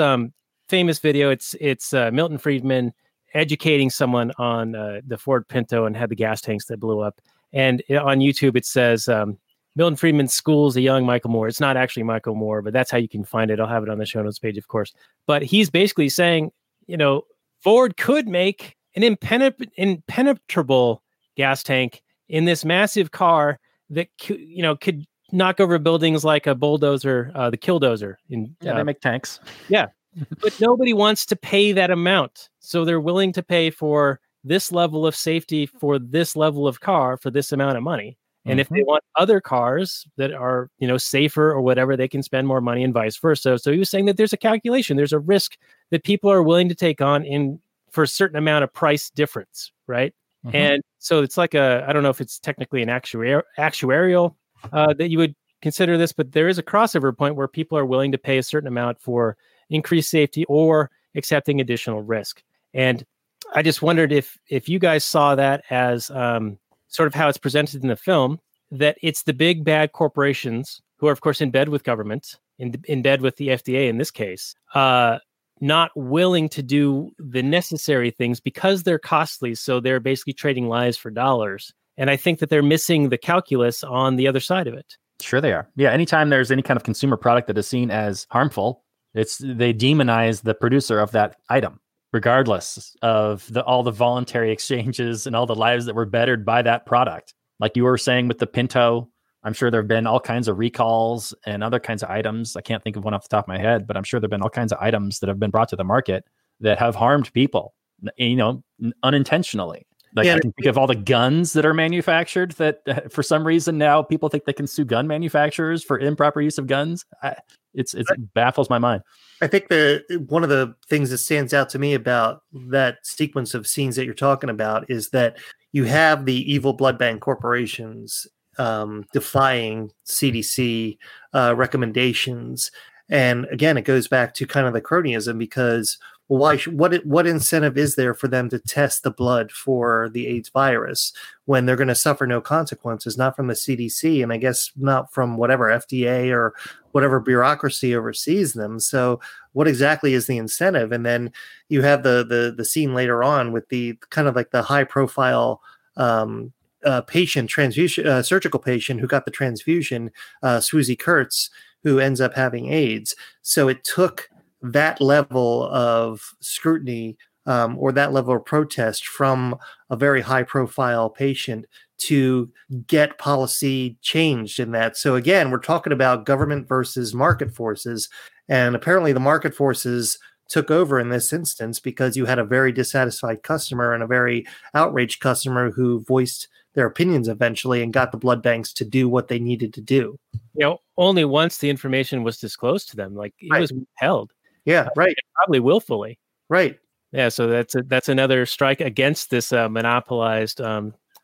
famous video. It's Milton Friedman educating someone on the Ford Pinto and had the gas tanks that blew up. And on YouTube, it says Milton Friedman schools a young Michael Moore. It's not actually Michael Moore, but that's how you can find it. I'll have it on the show notes page, of course. But he's basically saying, you know, Ford could make an impenetrable gas tank in this massive car that, you know, could knock over buildings like a bulldozer, the killdozer. They make tanks. Yeah. But nobody wants to pay that amount. So they're willing to pay for this level of safety for this level of car for this amount of money. And if they want other cars that are, you know, safer or whatever, they can spend more money and vice versa. So he was saying that there's a calculation, there's a risk that people are willing to take on in for a certain amount of price difference, right? And so it's like I don't know if it's technically an actuarial that you would consider this, but there is a crossover point where people are willing to pay a certain amount for increased safety or accepting additional risk. And I just wondered if you guys saw that as sort of how it's presented in the film, that it's the big bad corporations who are, of course, in bed with government, in bed with the FDA in this case, not willing to do the necessary things because they're costly. So they're basically trading lives for dollars. And I think that they're missing the calculus on the other side of it. Sure they are. Yeah. Anytime there's any kind of consumer product that is seen as harmful, they demonize the producer of that item, regardless of all the voluntary exchanges and all the lives that were bettered by that product. Like you were saying with the Pinto, I'm sure there have been all kinds of recalls and other kinds of items. I can't think of one off the top of my head, but I'm sure there have been all kinds of items that have been brought to the market that have harmed people, you know, unintentionally. Like I can think of all the guns that are manufactured that for some reason now people think they can sue gun manufacturers for improper use of guns. It baffles my mind. I think one of the things that stands out to me about that sequence of scenes that you're talking about is that you have the evil blood bank corporations defying CDC recommendations. And again, it goes back to kind of the cronyism because what incentive is there for them to test the blood for the AIDS virus when they're going to suffer no consequences, not from the CDC, and I guess not from whatever FDA or whatever bureaucracy oversees them? So what exactly is the incentive? And then you have the scene later on with the kind of like the high profile patient transfusion, surgical patient who got the transfusion, Swoosie Kurtz, who ends up having AIDS. So it took that level of scrutiny or that level of protest from a very high profile patient to get policy changed in that. So again, we're talking about government versus market forces. And apparently the market forces took over in this instance because you had a very dissatisfied customer and a very outraged customer who voiced their opinions eventually and got the blood banks to do what they needed to do. You know, only once the information was disclosed to them, like it was withheld. Yeah, right. Probably willfully. Right. Yeah. So that's another strike against this monopolized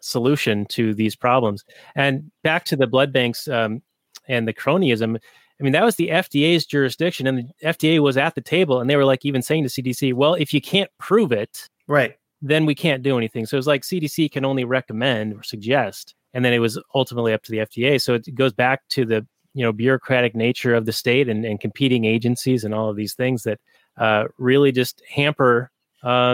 solution to these problems. And back to the blood banks and the cronyism. I mean, that was the FDA's jurisdiction, and the FDA was at the table, and they were like even saying to CDC, "Well, if you can't prove it, right, then we can't do anything. So it was like CDC can only recommend or suggest. And then it was ultimately up to the FDA. So it goes back to the, you know, bureaucratic nature of the state and competing agencies and all of these things that really just hamper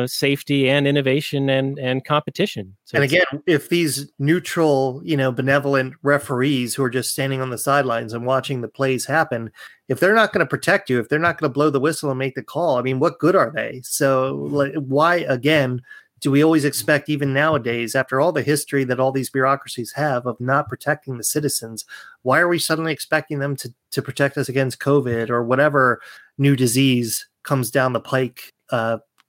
safety and innovation and competition. So, and again, if these neutral, you know, benevolent referees who are just standing on the sidelines and watching the plays happen, if they're not going to protect you, if they're not going to blow the whistle and make the call, I mean, what good are they? So why, again, do we always expect, even nowadays, after all the history that all these bureaucracies have of not protecting the citizens, why are we suddenly expecting them to protect us against COVID or whatever new disease comes down the pike?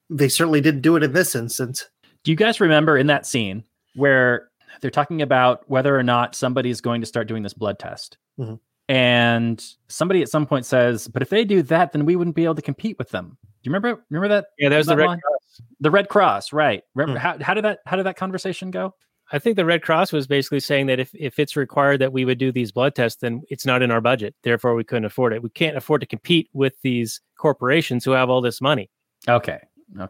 They certainly didn't do it in this instance. Do you guys remember in that scene where they're talking about whether or not somebody is going to start doing this blood test? Mm-hmm. And somebody at some point says, but if they do that, then we wouldn't be able to compete with them. Do you remember that? Yeah, that was the Red Cross. The Red Cross, right. Remember, how did that conversation go? I think the Red Cross was basically saying that if it's required that we would do these blood tests, then it's not in our budget. Therefore, we couldn't afford it. We can't afford to compete with these corporations who have all this money. Okay,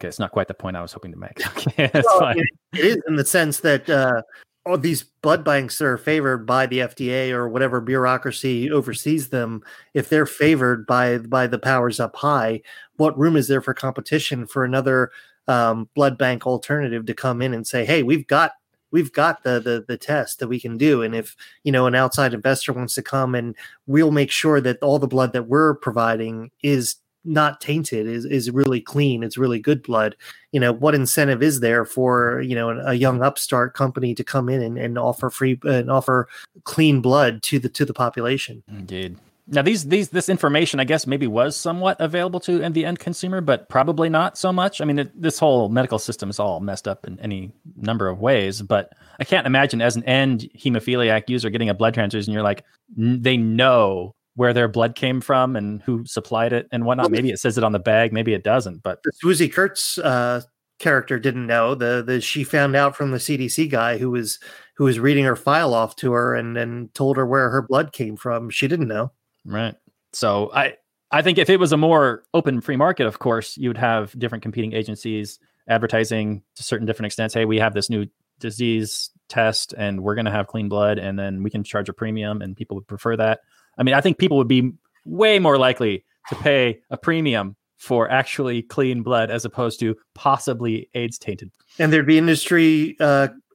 it's not quite the point I was hoping to make. Okay, well, it is in the sense that all these blood banks are favored by the FDA or whatever bureaucracy oversees them. If they're favored by the powers up high, what room is there for competition for another blood bank alternative to come in and say, hey, we've got the test that we can do. And if, you know, an outside investor wants to come, and we'll make sure that all the blood that we're providing is not tainted, is really clean, it's really good blood. You know, what incentive is there for, you know, a young upstart company to come in and offer free and offer clean blood to the population? Indeed. Now this information, I guess, maybe was somewhat available to the end consumer, but probably not so much. I mean, this whole medical system is all messed up in any number of ways, but I can't imagine as an end hemophiliac user getting a blood transfusion, you're like, they know where their blood came from and who supplied it and whatnot. Maybe it says it on the bag, maybe it doesn't. But the Susie Kurtz character didn't know. She found out from the CDC guy who was reading her file off to her and told her where her blood came from. She didn't know. Right. So I think if it was a more open free market, of course, you would have different competing agencies advertising to certain different extents. Hey, we have this new disease test and we're going to have clean blood, and then we can charge a premium, and people would prefer that. I mean, I think people would be way more likely to pay a premium for actually clean blood as opposed to possibly AIDS tainted. And there'd be industry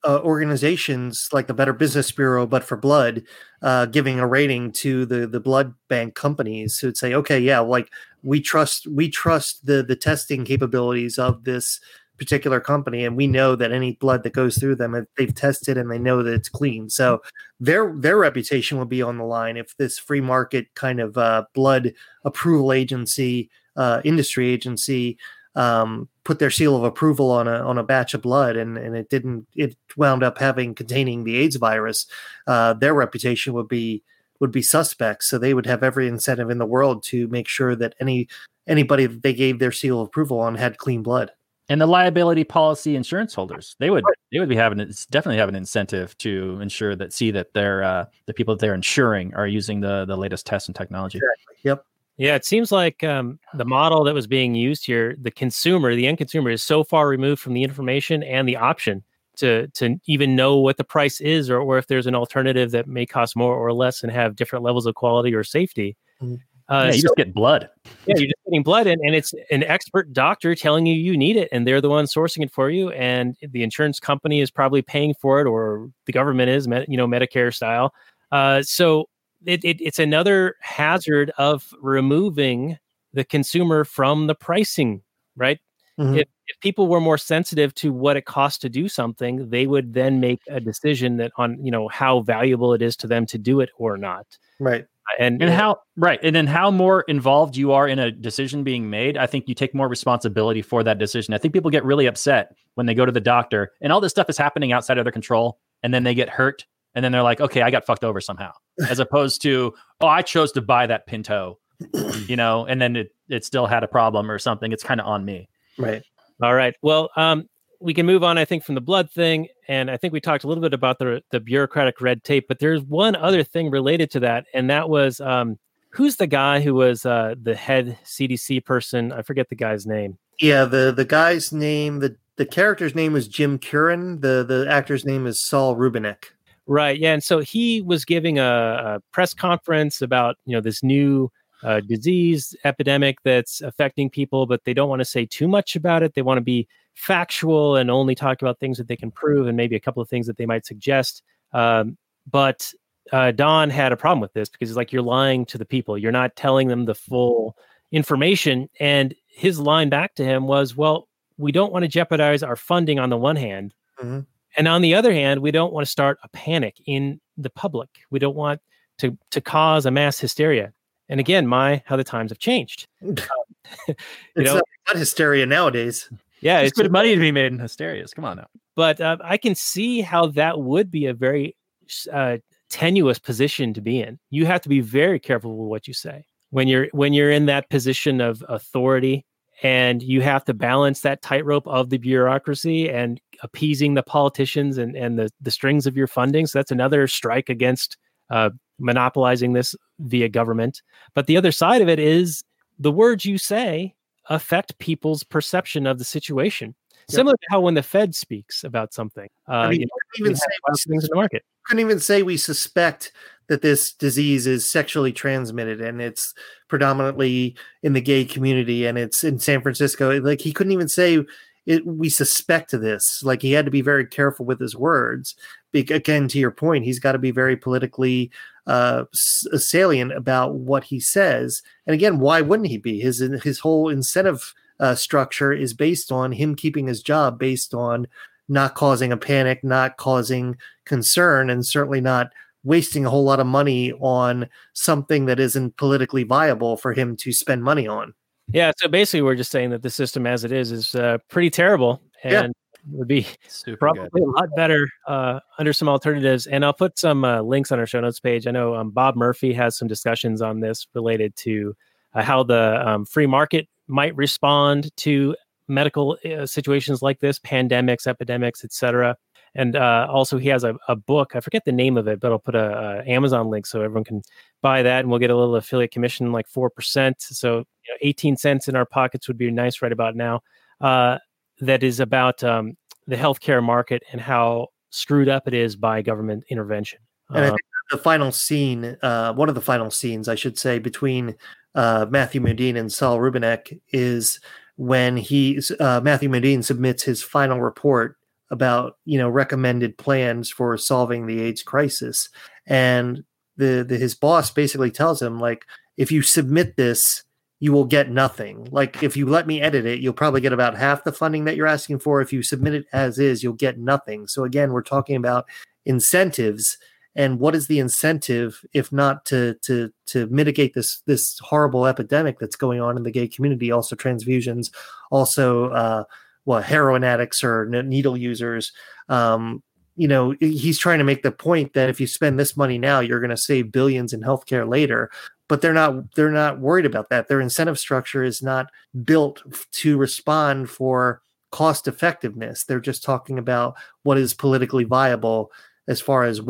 organizations like the Better Business Bureau, but for blood, giving a rating to the blood bank companies who'd say, okay, yeah, like we trust the testing capabilities of this particular company, and we know that any blood that goes through them, they've tested and they know that it's clean. So their reputation will be on the line if this free market kind of blood approval agency, industry agency, put their seal of approval on a batch of blood, and it wound up containing the AIDS virus. Their reputation would be suspect, so they would have every incentive in the world to make sure that anybody that they gave their seal of approval on had clean blood. And the liability policy insurance holders, they would be definitely have an incentive to ensure that their the people that they're insuring are using the latest tests and technology. Exactly. Yep. Yeah, it seems like the model that was being used here, the end consumer, is so far removed from the information and the option to even know what the price is, or if there's an alternative that may cost more or less and have different levels of quality or safety. Mm-hmm. Just get blood. Yeah, you're just getting blood, and it's an expert doctor telling you need it, and they're the one sourcing it for you, and the insurance company is probably paying for it, or the government is, you know, Medicare style. So it's another hazard of removing the consumer from the pricing, right? Mm-hmm. If people were more sensitive to what it costs to do something, they would then make a decision that on, you know, how valuable it is to them to do it or not. Right. And then how more involved you are in a decision being made, I think you take more responsibility for that decision. I think people get really upset when they go to the doctor and all this stuff is happening outside of their control, and then they get hurt, and then they're like, okay, I got fucked over somehow, as opposed to, oh, I chose to buy that Pinto, you know, and then it still had a problem or something. It's kind of on me. Right. All right. Well, we can move on, I think, from the blood thing. And I think we talked a little bit about the bureaucratic red tape, but there's one other thing related to that. And that was, who's the guy who was the head CDC person? I forget the guy's name. Yeah, the guy's name, the the character's name was Jim Curran. The actor's name is Saul Rubinek. Right. Yeah. And so he was giving a press conference about, you know, this new disease epidemic that's affecting people, but they don't want to say too much about it. They want to be factual and only talk about things that they can prove and maybe a couple of things that they might suggest. But Don had a problem with this because it's like, you're lying to the people. You're not telling them the full information. And his line back to him was, well, we don't want to jeopardize our funding on the one hand. Mm-hmm. And on the other hand, we don't want to start a panic in the public. We don't want to cause a mass hysteria. And again, how the times have changed. It's not hysteria nowadays. Yeah, it's good money to be made in hysterias. Come on now. But I can see how that would be a very tenuous position to be in. You have to be very careful with what you say when you're in that position of authority. And you have to balance that tightrope of the bureaucracy and appeasing the politicians and the strings of your funding. So that's another strike against monopolizing this via government. But the other side of it is the words you say affect people's perception of the situation. Yeah. Similar to how when the Fed speaks about something. Couldn't even say we suspect that this disease is sexually transmitted and it's predominantly in the gay community and it's in San Francisco. Like, he couldn't even say it, we suspect this. Like, he had to be very careful with his words. Again, to your point, he's got to be very politically salient about what he says. And again, why wouldn't he be? His whole incentive structure is based on him keeping his job, based on not causing a panic, not causing concern, and certainly not wasting a whole lot of money on something that isn't politically viable for him to spend money on. Yeah. So basically we're just saying that the system as it is pretty terrible and would be super probably good. A lot better under some alternatives. And I'll put some links on our show notes page. I know Bob Murphy has some discussions on this related to how the free market might respond to medical situations like this, pandemics, epidemics, etc. And also he has a book, I forget the name of it, but I'll put a Amazon link so everyone can buy that and we'll get a little affiliate commission, like 4%. So 18 cents in our pockets would be nice right about now. That is about the healthcare market and how screwed up it is by government intervention. And I think the final scene, one of the final scenes, I should say, between Matthew Modine and Saul Rubinek is when Matthew Modine submits his final report about recommended plans for solving the AIDS crisis, and his boss basically tells him, like, if you submit this, you will get nothing. Like, if you let me edit it, you'll probably get about half the funding that you're asking for. If you submit it as is, you'll get nothing. So again, we're talking about incentives, and what is the incentive if not to mitigate this horrible epidemic that's going on in the gay community, also transfusions, also heroin addicts or needle users. He's trying to make the point that if you spend this money now, you're going to save billions in healthcare later, but they're not worried about that. Their incentive structure is not built to respond for cost effectiveness. They're just talking about what is politically viable as far as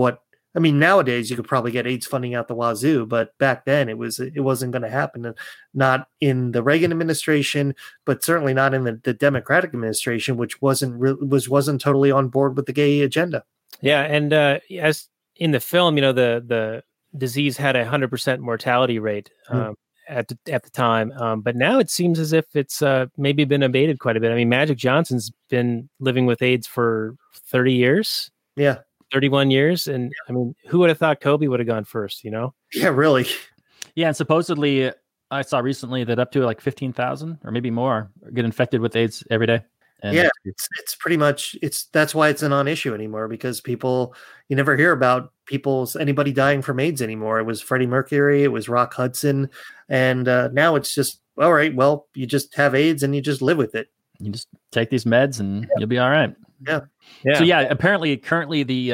nowadays you could probably get AIDS funding out the wazoo, but back then it wasn't going to happen. Not in the Reagan administration, but certainly not in the Democratic administration, which wasn't totally on board with the gay agenda. Yeah, and as in the film, the disease had 100% mortality rate at the time, but now it seems as if it's maybe been abated quite a bit. I mean, Magic Johnson's been living with AIDS for 30 years. Yeah. 31 years. And I mean, who would have thought Kobe would have gone first, Yeah, really. Yeah. And supposedly I saw recently that up to like 15,000 or maybe more get infected with AIDS every day. And yeah. It's pretty much, that's why it's a non-issue anymore, because you never hear about anybody dying from AIDS anymore. It was Freddie Mercury. It was Rock Hudson. And now it's just, all right, well, you just have AIDS and you just live with it. You just take these meds and you'll be all right. Yeah. Yeah. So yeah, apparently currently the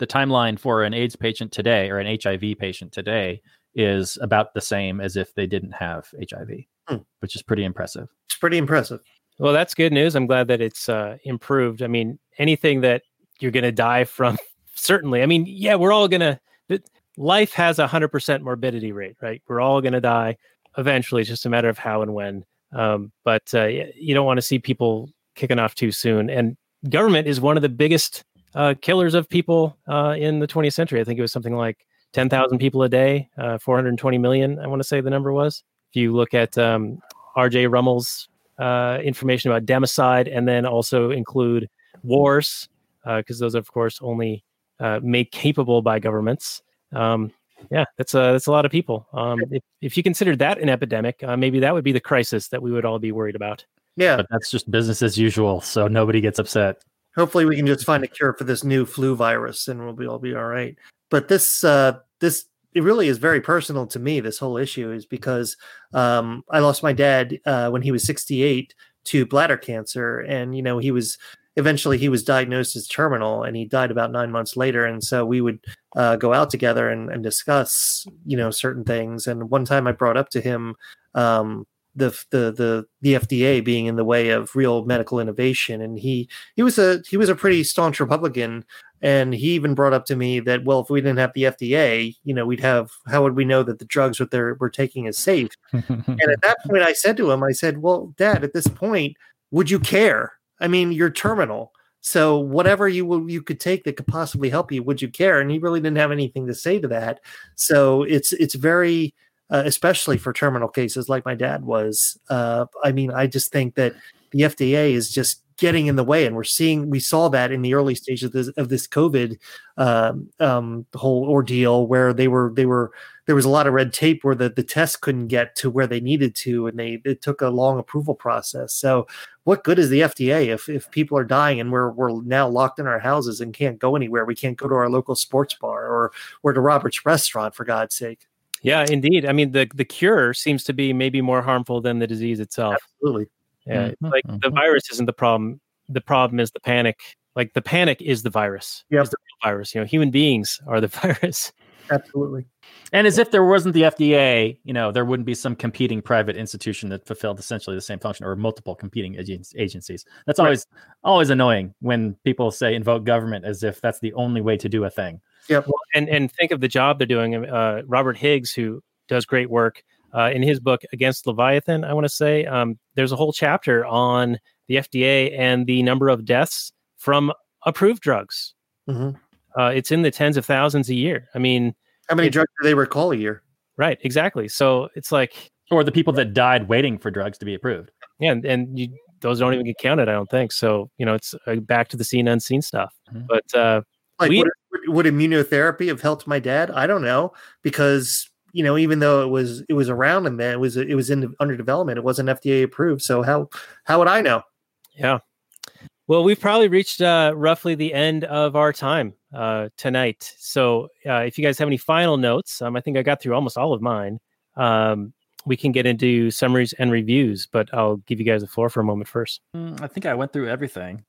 timeline for an AIDS patient today or an HIV patient today is about the same as if they didn't have HIV, which is pretty impressive. It's pretty impressive. Well, that's good news. I'm glad that it's improved. I mean, anything that you're going to die from, certainly. I mean, yeah, we're all going to, life has 100% morbidity rate, right? We're all going to die eventually. It's just a matter of how and when. But you don't want to see people kicking off too soon. And government is one of the biggest killers of people in the 20th century. I think it was something like 10,000 people a day, 420 million, I want to say the number was. If you look at R.J. Rummel's information about democide, and then also include wars, because those are, of course, only made capable by governments. Yeah, that's a lot of people. If you consider that an epidemic, maybe that would be the crisis that we would all be worried about. Yeah, but that's just business as usual, so nobody gets upset. Hopefully, we can just find a cure for this new flu virus, and we'll be all right. But this it really is very personal to me. This whole issue is because I lost my dad when he was 68 to bladder cancer. And, you know, he was diagnosed as terminal, and he died about 9 months later. And so we would go out together and discuss, you know, certain things. And one time I brought up to him the FDA being in the way of real medical innovation. And he was a pretty staunch Republican. And he even brought up to me that, well, if we didn't have the FDA, you know, how would we know that the drugs that we're taking is safe? And at that point, I said to him, well, Dad, at this point, would you care? I mean, you're terminal. So whatever you could take that could possibly help you, would you care? And he really didn't have anything to say to that. So it's very, especially for terminal cases like my dad was. I mean, I just think that the FDA is just getting in the way, and we saw that in the early stages of this COVID whole ordeal, where there was a lot of red tape where the tests couldn't get to where they needed to, and it took a long approval process. So what good is the FDA if people are dying and we're now locked in our houses and can't go anywhere? We can't go to our local sports bar or to Robert's restaurant, for God's sake. Yeah, indeed. I mean, the cure seems to be maybe more harmful than the disease itself. Absolutely. Yeah, it's like the virus isn't the problem. The problem is the panic. Like the panic is the virus. Yep. It's the virus. You know, human beings are the virus. Absolutely. And as if there wasn't the FDA, you know, there wouldn't be some competing private institution that fulfilled essentially the same function, or multiple competing agencies. That's always annoying when people say invoke government as if that's the only way to do a thing. Yeah. Well, and think of the job they're doing. Robert Higgs, who does great work, in his book Against Leviathan, I want to say, there's a whole chapter on the FDA and the number of deaths from approved drugs. Mm-hmm. It's in the tens of thousands a year. I mean, how many drugs do they recall a year? Right, exactly. So it's like, or the people that died waiting for drugs to be approved. Yeah, and those don't even get counted, I don't think. So you know, it's back to the seen unseen stuff. Mm-hmm. But would immunotherapy have helped my dad? I don't know, because, you know, even though it was around and then it was under development, it wasn't FDA approved. So how would I know? Yeah. Well, we've probably reached roughly the end of our time tonight. So if you guys have any final notes, I think I got through almost all of mine. We can get into summaries and reviews, but I'll give you guys the floor for a moment first. I think I went through everything.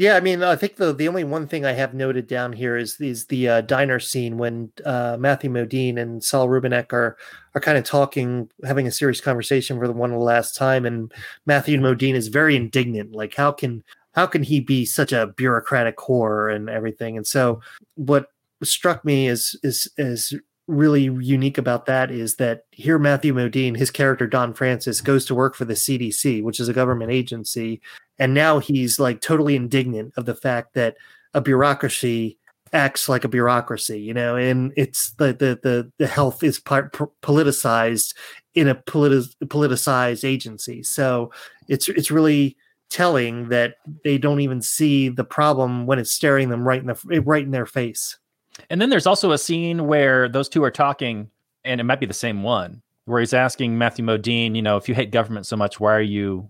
Yeah, I mean, I think the only one thing I have noted down here is the diner scene when Matthew Modine and Saul Rubinek are kind of talking, having a serious conversation for the one last time, and Matthew Modine is very indignant. Like, how can he be such a bureaucratic whore and everything? And so, what struck me is really unique about that is that here Matthew Modine, his character Don Francis, goes to work for the CDC, which is a government agency. And now he's like totally indignant of the fact that a bureaucracy acts like a bureaucracy, you know, and it's the health is politicized in a politicized agency. So it's really telling that they don't even see the problem when it's staring them right in their face. And then there's also a scene where those two are talking, and it might be the same one, where he's asking Matthew Modine, you know, if you hate government so much, why are you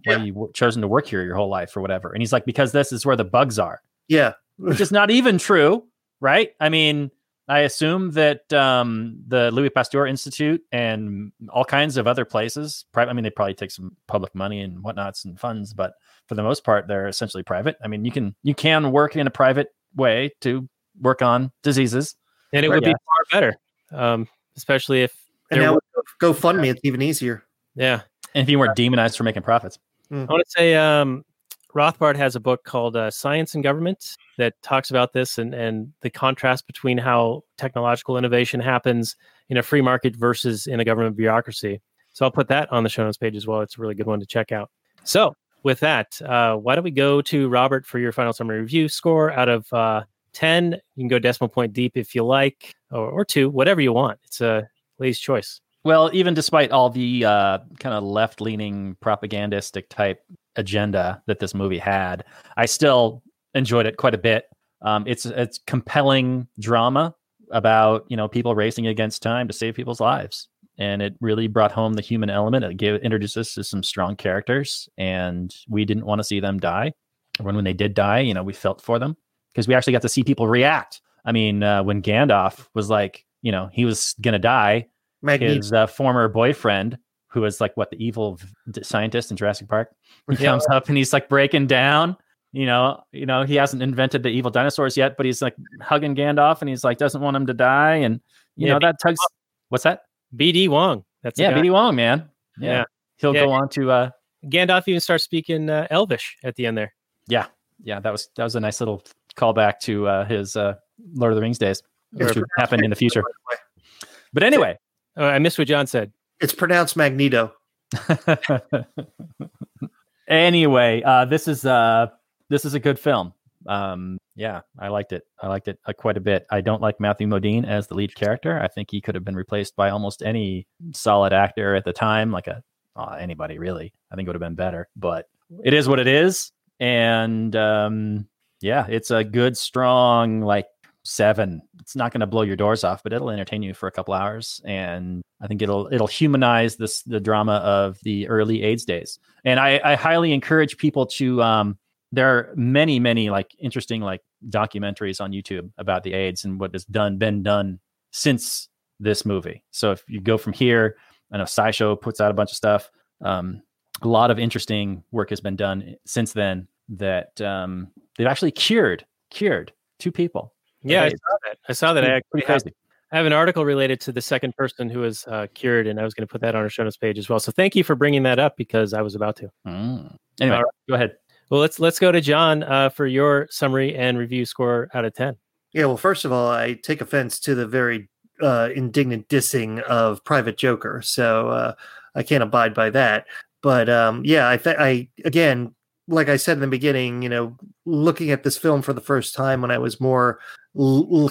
chosen to work here your whole life or whatever? And he's like, because this is where the bugs are. Yeah. Which is not even true, right? I mean, I assume that the Louis Pasteur Institute and all kinds of other places, private, I mean, they probably take some public money and whatnots and funds, but for the most part, they're essentially private. I mean, you can work in a private way to work on diseases. And it would be far better, especially if... And now GoFundMe, it's even easier. Yeah. And if you weren't demonized for making profits. Mm-hmm. I want to say Rothbard has a book called Science and Government that talks about this and the contrast between how technological innovation happens in a free market versus in a government bureaucracy. So I'll put that on the show notes page as well. It's a really good one to check out. So with that, why don't we go to Robert for your final summary review score out of 10. You can go decimal point deep if you like, or two, whatever you want. It's a lady's choice. Well, even despite all the kind of left-leaning propagandistic type agenda that this movie had, I still enjoyed it quite a bit. It's compelling drama about, you know, people racing against time to save people's lives. And it really brought home the human element. It introduced us to some strong characters, and we didn't want to see them die. When they did die, you know, we felt for them because we actually got to see people react. I mean, when Gandalf was like, you know, he was going to die, his former boyfriend, who was like, what, the evil scientist in Jurassic Park, he comes up and he's like breaking down. You know, he hasn't invented the evil dinosaurs yet, but he's like hugging Gandalf, and he's like doesn't want him to die. And, you know, that tugs. What's that? BD Wong. That's BD Wong, man. Yeah. He'll go on to Gandalf even starts speaking Elvish at the end there. Yeah. Yeah. That was a nice little callback to his Lord of the Rings days, which would happen in the future. But anyway, I missed what John said. It's pronounced Magneto. Anyway, this is a good film. I liked it. I liked it quite a bit. I don't like Matthew Modine as the lead character. I think he could have been replaced by almost any solid actor at the time, like anybody really. I think it would have been better, but it is what it is. And it's a good, strong, like 7. It's not going to blow your doors off, but it'll entertain you for a couple hours. And I think it'll humanize the drama of the early AIDS days. And I highly encourage people to, there are many, many like interesting like documentaries on YouTube about the AIDS and what has been done since this movie. So if you go from here, I know SciShow puts out a bunch of stuff. A lot of interesting work has been done since then that they've actually cured 2 people. Yeah, right. I saw that. I have an article related to the second person who was cured, and I was going to put that on our show notes page as well. So thank you for bringing that up because I was about to. Anyway, all right, go ahead. Well, let's go to John for your summary and review score out of 10. Yeah, well, first of all, I take offense to the very indignant dissing of Private Joker, so I can't abide by that. But I again, like I said in the beginning, you know, looking at this film for the first time when I was more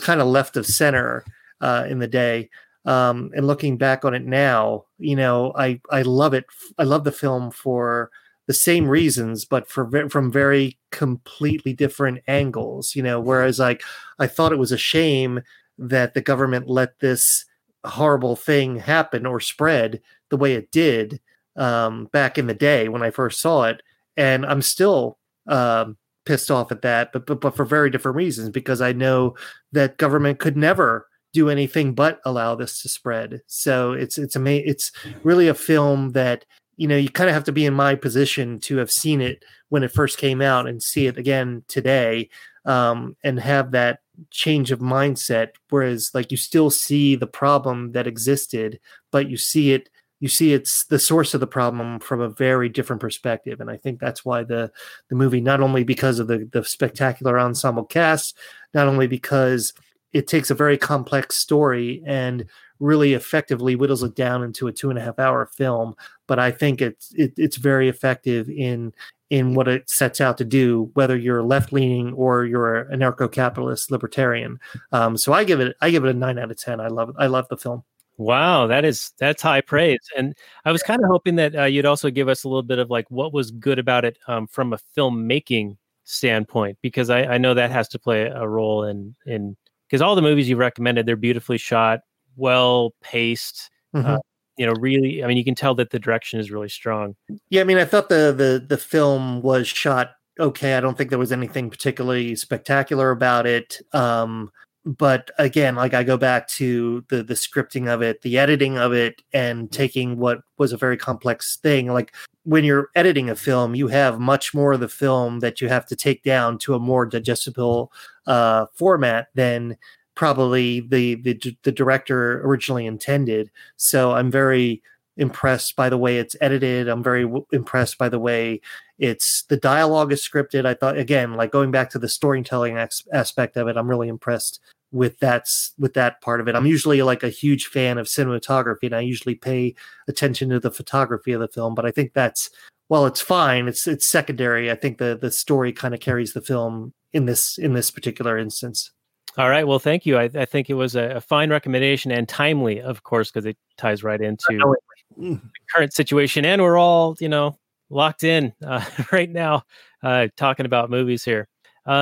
kind of left of center in the day, and looking back on it now, you know, I love it. I love the film for the same reasons, but from very completely different angles, you know, whereas like I thought it was a shame that the government let this horrible thing happen or spread the way it did back in the day when I first saw it. And I'm still pissed off at that, but for very different reasons, because I know that government could never do anything but allow this to spread. So it's really a film that, you know, you kind of have to be in my position to have seen it when it first came out and see it again today, and have that change of mindset. Whereas like you still see the problem that existed, but you see it's the source of the problem from a very different perspective. And I think that's why the movie, not only because of the spectacular ensemble cast, not only because it takes a very complex story and really effectively whittles it down into a 2.5-hour film, but I think it's very effective in what it sets out to do, whether you're left-leaning or you're an anarcho-capitalist libertarian. So I give it a 9 out of 10. I love the film. Wow, that's high praise. And I was kind of hoping that you'd also give us a little bit of like what was good about it from a filmmaking standpoint, because I know that has to play a role in because all the movies you've recommended, they're beautifully shot, well paced, you know, really, I mean, you can tell that the direction is really strong. Yeah. I mean, I thought the film was shot okay. I don't think there was anything particularly spectacular about it. But again, like I go back to the scripting of it, the editing of it, and taking what was a very complex thing. Like when you're editing a film, you have much more of the film that you have to take down to a more digestible format than probably the director originally intended. So I'm very impressed by the way it's edited. I'm very impressed by the way the dialogue is scripted. I thought, again, like going back to the storytelling aspect of it, I'm really impressed with that part of it. I'm usually like a huge fan of cinematography, and I usually pay attention to the photography of the film, but I think that's while it's fine, it's secondary. I think the story kind of carries the film in this particular instance. All right. Well, thank you. I think it was a fine recommendation, and timely, of course, because it ties right into the current situation. And we're all, locked in right now talking about movies here.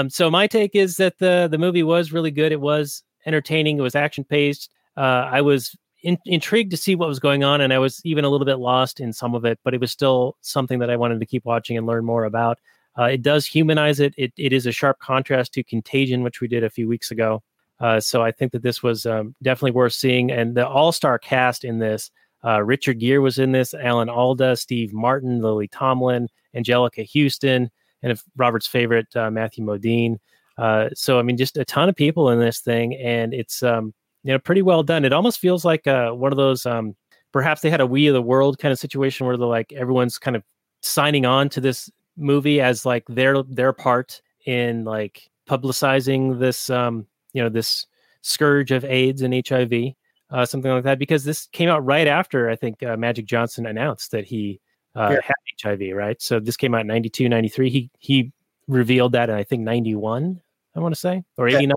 So my take is that the movie was really good. It was entertaining. It was action-paced. I was intrigued to see what was going on, and I was even a little bit lost in some of it, but it was still something that I wanted to keep watching and learn more about. It does humanize it. It is a sharp contrast to Contagion, which we did a few weeks ago. So I think that this was definitely worth seeing. And the all-star cast in this, Richard Gere was in this, Alan Alda, Steve Martin, Lily Tomlin, Angelica Houston, and Robert's favorite, Matthew Modine. So, I mean, just a ton of people in this thing, and it's, pretty well done. It almost feels like one of those, perhaps they had a We of the World kind of situation where they're like, everyone's kind of signing on to this movie as like their part in like publicizing this, this scourge of AIDS and HIV, something like that, because this came out right after, I think, Magic Johnson announced that he had HIV, right? So this came out in 92, 93. He revealed that in, I think, 91, I want to say, or 89.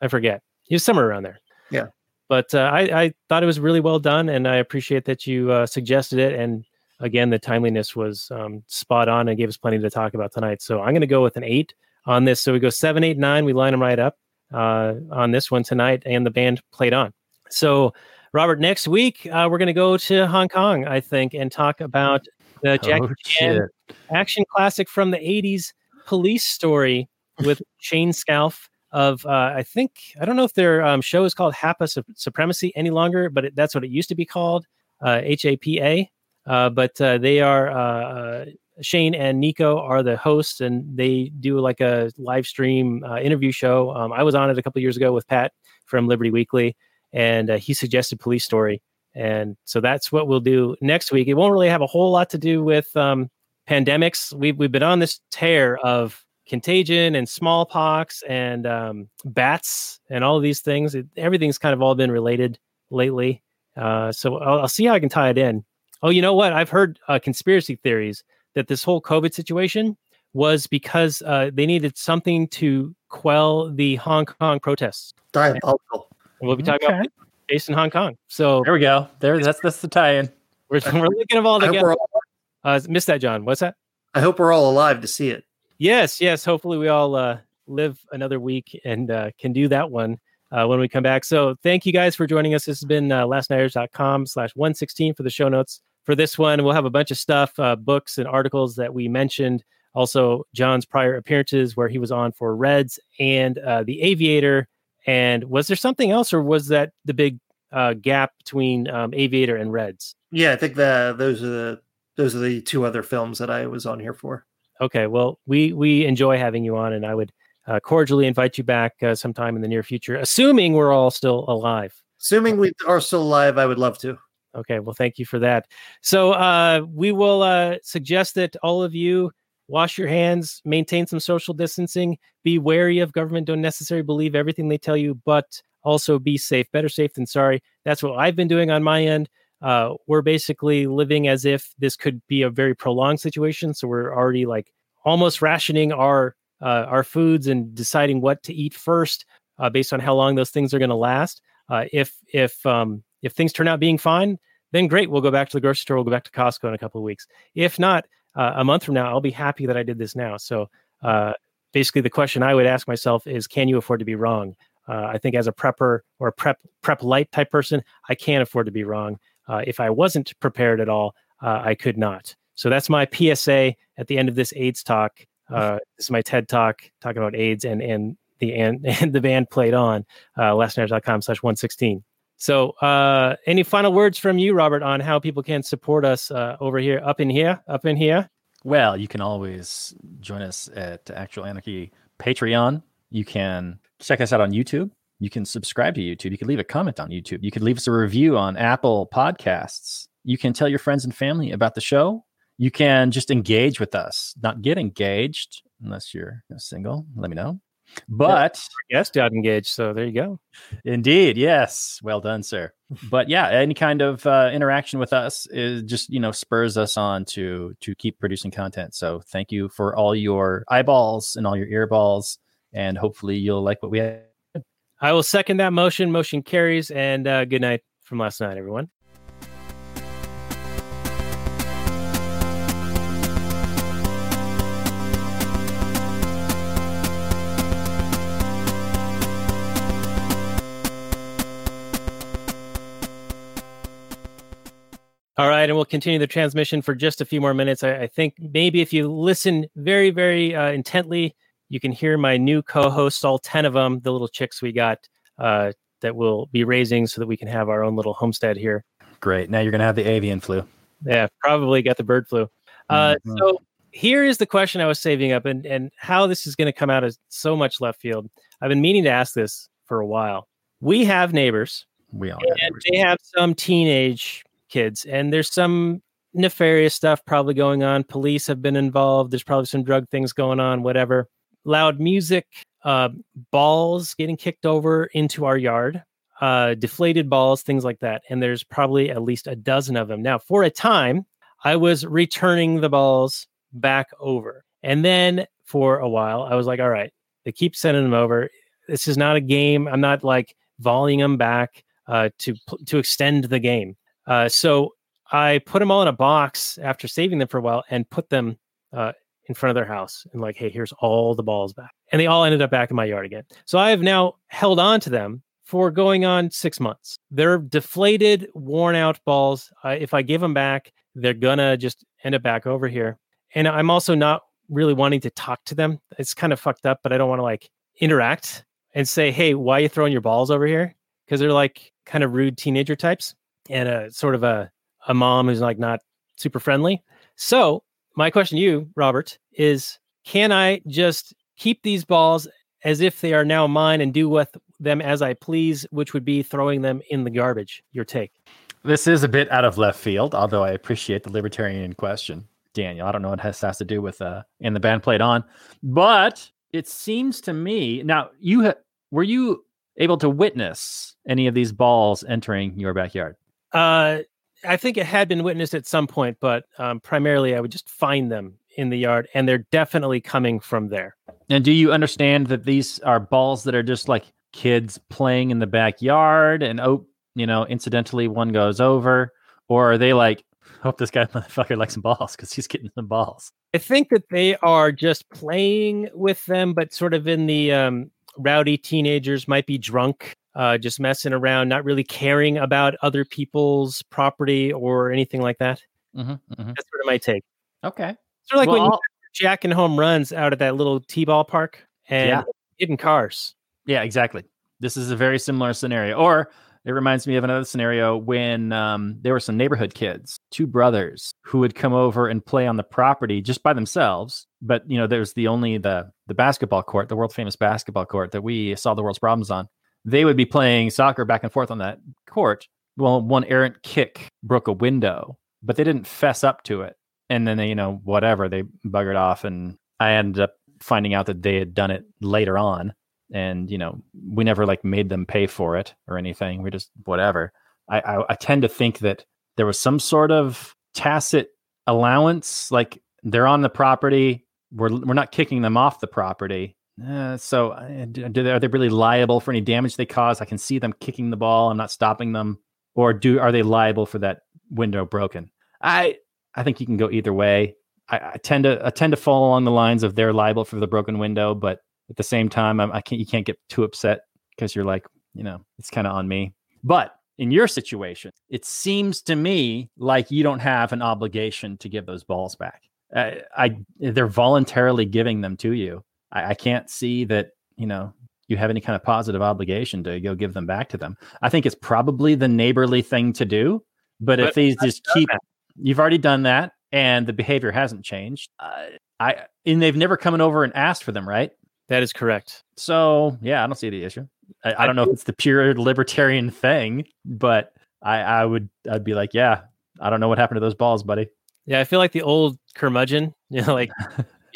I forget. He was somewhere around there. Yeah. But I thought it was really well done, and I appreciate that you suggested it. And again, the timeliness was spot on and gave us plenty to talk about tonight. So I'm going to go with an 8 on this. So we go 7, 8, 9. We line them right up on this one tonight, and the band played on. So, Robert, next week, we're going to go to Hong Kong, I think, and talk about the Jackie Chan action classic from the 80s, Police Story, with Shane Scalf of, I don't know if their show is called Hapa Supremacy any longer, but that's what it used to be called, HAPA. But they are, Shane and Nico are the hosts, and they do like a live stream interview show. I was on it a couple of years ago with Pat from Liberty Weekly, and he suggested Police Story. And so that's what we'll do next week. It won't really have a whole lot to do with pandemics. We've been on this tear of Contagion and smallpox and bats and all of these things. Everything's kind of all been related lately. So I'll see how I can tie it in. Oh, you know what? I've heard conspiracy theories that this whole COVID situation was because they needed something to quell the Hong Kong protests. Diabolical. And we'll be talking about based in Hong Kong. So there we go. There, that's the tie-in. We're looking of all together. Missed that, John. What's that? I hope we're all alive to see it. Yes. Hopefully we all live another week and can do that one when we come back. So thank you guys for joining us. This has been lastnighters.com/116 for the show notes for this one. We'll have a bunch of stuff, books and articles that we mentioned. Also, John's prior appearances where he was on for Reds and The Aviator. And was there something else, or was that the big gap between Aviator and Reds? Yeah, I think those are the two other films that I was on here for. Okay, well, we enjoy having you on, and I would cordially invite you back sometime in the near future, assuming we're all still alive. Assuming we are still alive, I would love to. Okay, well, thank you for that. So we will suggest that all of you wash your hands, maintain some social distancing, be wary of government, don't necessarily believe everything they tell you, but also be safe. Better safe than sorry. That's what I've been doing on my end. We're basically living as if this could be a very prolonged situation. So we're already like almost rationing our foods and deciding what to eat first, based on how long those things are going to last. If things turn out being fine, then great. We'll go back to the grocery store. We'll go back to Costco in a couple of weeks. If not, a month from now, I'll be happy that I did this now. So basically the question I would ask myself is, can you afford to be wrong? I think as a prepper or a prep light type person, I can't afford to be wrong. If I wasn't prepared at all, I could not. So that's my PSA at the end of this AIDS talk. This is my TED talk talking about AIDS and the band played on, lastnighters.com/116. So any final words from you, Robert, on how people can support us over here, up in here? Well, you can always join us at Actual Anarchy Patreon. You can check us out on YouTube. You can subscribe to YouTube. You can leave a comment on YouTube. You can leave us a review on Apple Podcasts. You can tell your friends and family about the show. You can just engage with us, not get engaged unless you're single. Let me know. But our guest got engaged, so there you go. Indeed, yes. Well done, sir. But yeah, any kind of interaction with us is just, you know, spurs us on to keep producing content. So thank you for all your eyeballs and all your earballs, and hopefully you'll like what we have. I will second that motion. Motion carries, and good night from last night, everyone. All right, and we'll continue the transmission for just a few more minutes. I think maybe if you listen very, very intently, you can hear my new co-hosts, all 10 of them, the little chicks we got that we'll be raising so that we can have our own little homestead here. Great. Now you're going to have the avian flu. Yeah, probably got the bird flu. So here is the question I was saving up, and how this is going to come out is so much left field. I've been meaning to ask this for a while. We have neighbors. We all have neighbors. They have some teenage kids, and there's some nefarious stuff probably going on. Police have been involved. There's probably some drug things going on, whatever. Loud music, balls getting kicked over into our yard, deflated balls, things like that. And there's probably at least a dozen of them. Now, for a time, I was returning the balls back over. And then for a while, I was like, all right, they keep sending them over. This is not a game. I'm not like volleying them back to extend the game. So I put them all in a box after saving them for a while and put them in front of their house and like, hey, here's all the balls back. And they all ended up back in my yard again. So I have now held on to them for going on 6 months. They're deflated, worn out balls. If I give them back, they're going to just end up back over here. And I'm also not really wanting to talk to them. It's kind of fucked up, but I don't want to like interact and say, hey, why are you throwing your balls over here? Because they're like kind of rude teenager types. And a sort of a mom who's like not super friendly. So my question to you, Robert, is can I just keep these balls as if they are now mine and do with them as I please, which would be throwing them in the garbage? Your take. This is a bit out of left field, although I appreciate the libertarian question, Daniel. I don't know what this has to do with And the Band Played On, but it seems to me now were you able to witness any of these balls entering your backyard? I think it had been witnessed at some point, but primarily I would just find them in the yard, and they're definitely coming from there. And do you understand that these are balls that are just like kids playing in the backyard and, oh, you know, incidentally one goes over, or are they like, hope this guy motherfucker likes some balls because he's getting some balls? I think that they are just playing with them, but sort of in the rowdy teenagers, might be drunk. Just messing around, not really caring about other people's property or anything like that. Mm-hmm, mm-hmm. That's sort of my take. Okay. Sort of like when you're jacking home runs out at that little T-ball park and hitting cars. Yeah, exactly. This is a very similar scenario. Or it reminds me of another scenario when there were some neighborhood kids, two brothers, who would come over and play on the property just by themselves. But, you know, there's the basketball court, the world-famous basketball court that we solve the world's problems on. They would be playing soccer back and forth on that court. Well, one errant kick broke a window, but they didn't fess up to it. And then they, you know, whatever, they buggered off. And I ended up finding out that they had done it later on. And, you know, we never like made them pay for it or anything. We just, whatever. I tend to think that there was some sort of tacit allowance. Like they're on the property. We're not kicking them off the property. So are they really liable for any damage they cause? I can see them kicking the ball. I'm not stopping them. Or are they liable for that window broken? I think you can go either way. I tend to fall along the lines of they're liable for the broken window, but at the same time, you can't get too upset because you're like, you know, it's kind of on me. But in your situation, it seems to me like you don't have an obligation to give those balls back. They're voluntarily giving them to you. I can't see that, you know, you have any kind of positive obligation to go give them back to them. I think it's probably the neighborly thing to do, but if these just keep, you've already done that and the behavior hasn't changed. And they've never come over and asked for them, right? That is correct. So yeah, I don't see the issue. I don't know if it's the pure libertarian thing, but I'd be like, yeah, I don't know what happened to those balls, buddy. Yeah. I feel like the old curmudgeon, you know, like,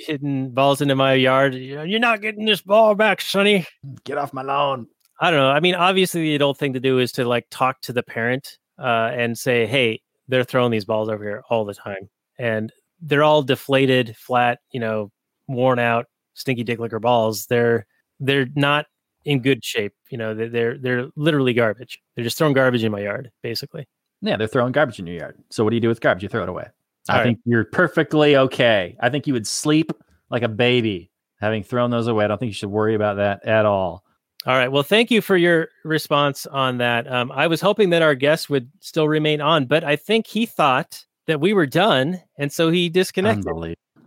hitting balls into my yard. You're not getting this ball back, sonny. Get off my lawn. I don't know. I mean, obviously the adult thing to do is to like talk to the parent and say, hey, they're throwing these balls over here all the time. And they're all deflated, flat, you know, worn out, stinky dick liquor balls. They're not in good shape. You know, they're literally garbage. They're just throwing garbage in my yard, basically. Yeah, they're throwing garbage in your yard. So what do you do with garbage? You throw it away. I think you're perfectly okay. I think you would sleep like a baby having thrown those away. I don't think you should worry about that at all. All right. Well, thank you for your response on that. I was hoping that our guest would still remain on, but I think he thought that we were done, and so he disconnected.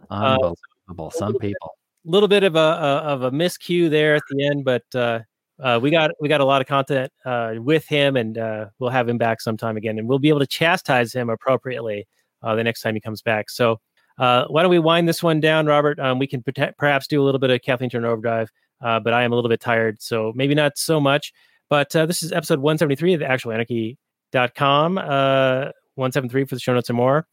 Unbelievable. Some people. A little bit of a miscue there at the end, but we got a lot of content with him, and we'll have him back sometime again, and we'll be able to chastise him appropriately the next time he comes back. So why don't we wind this one down, Robert? We can perhaps do a little bit of Kathleen Turner Overdrive, but I am a little bit tired, so maybe not so much. But this is episode 173 of the actualanarchy.com, 173 for the show notes and more,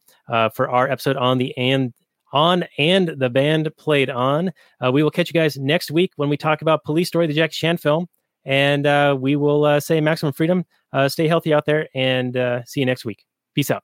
for our episode on the And the Band Played On. We will catch you guys next week when we talk about Police Story, the Jackie Chan film. And we will say maximum freedom. Stay healthy out there, and see you next week. Peace out.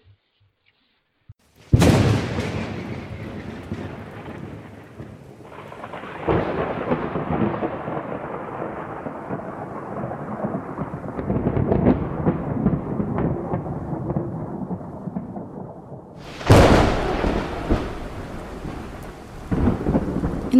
In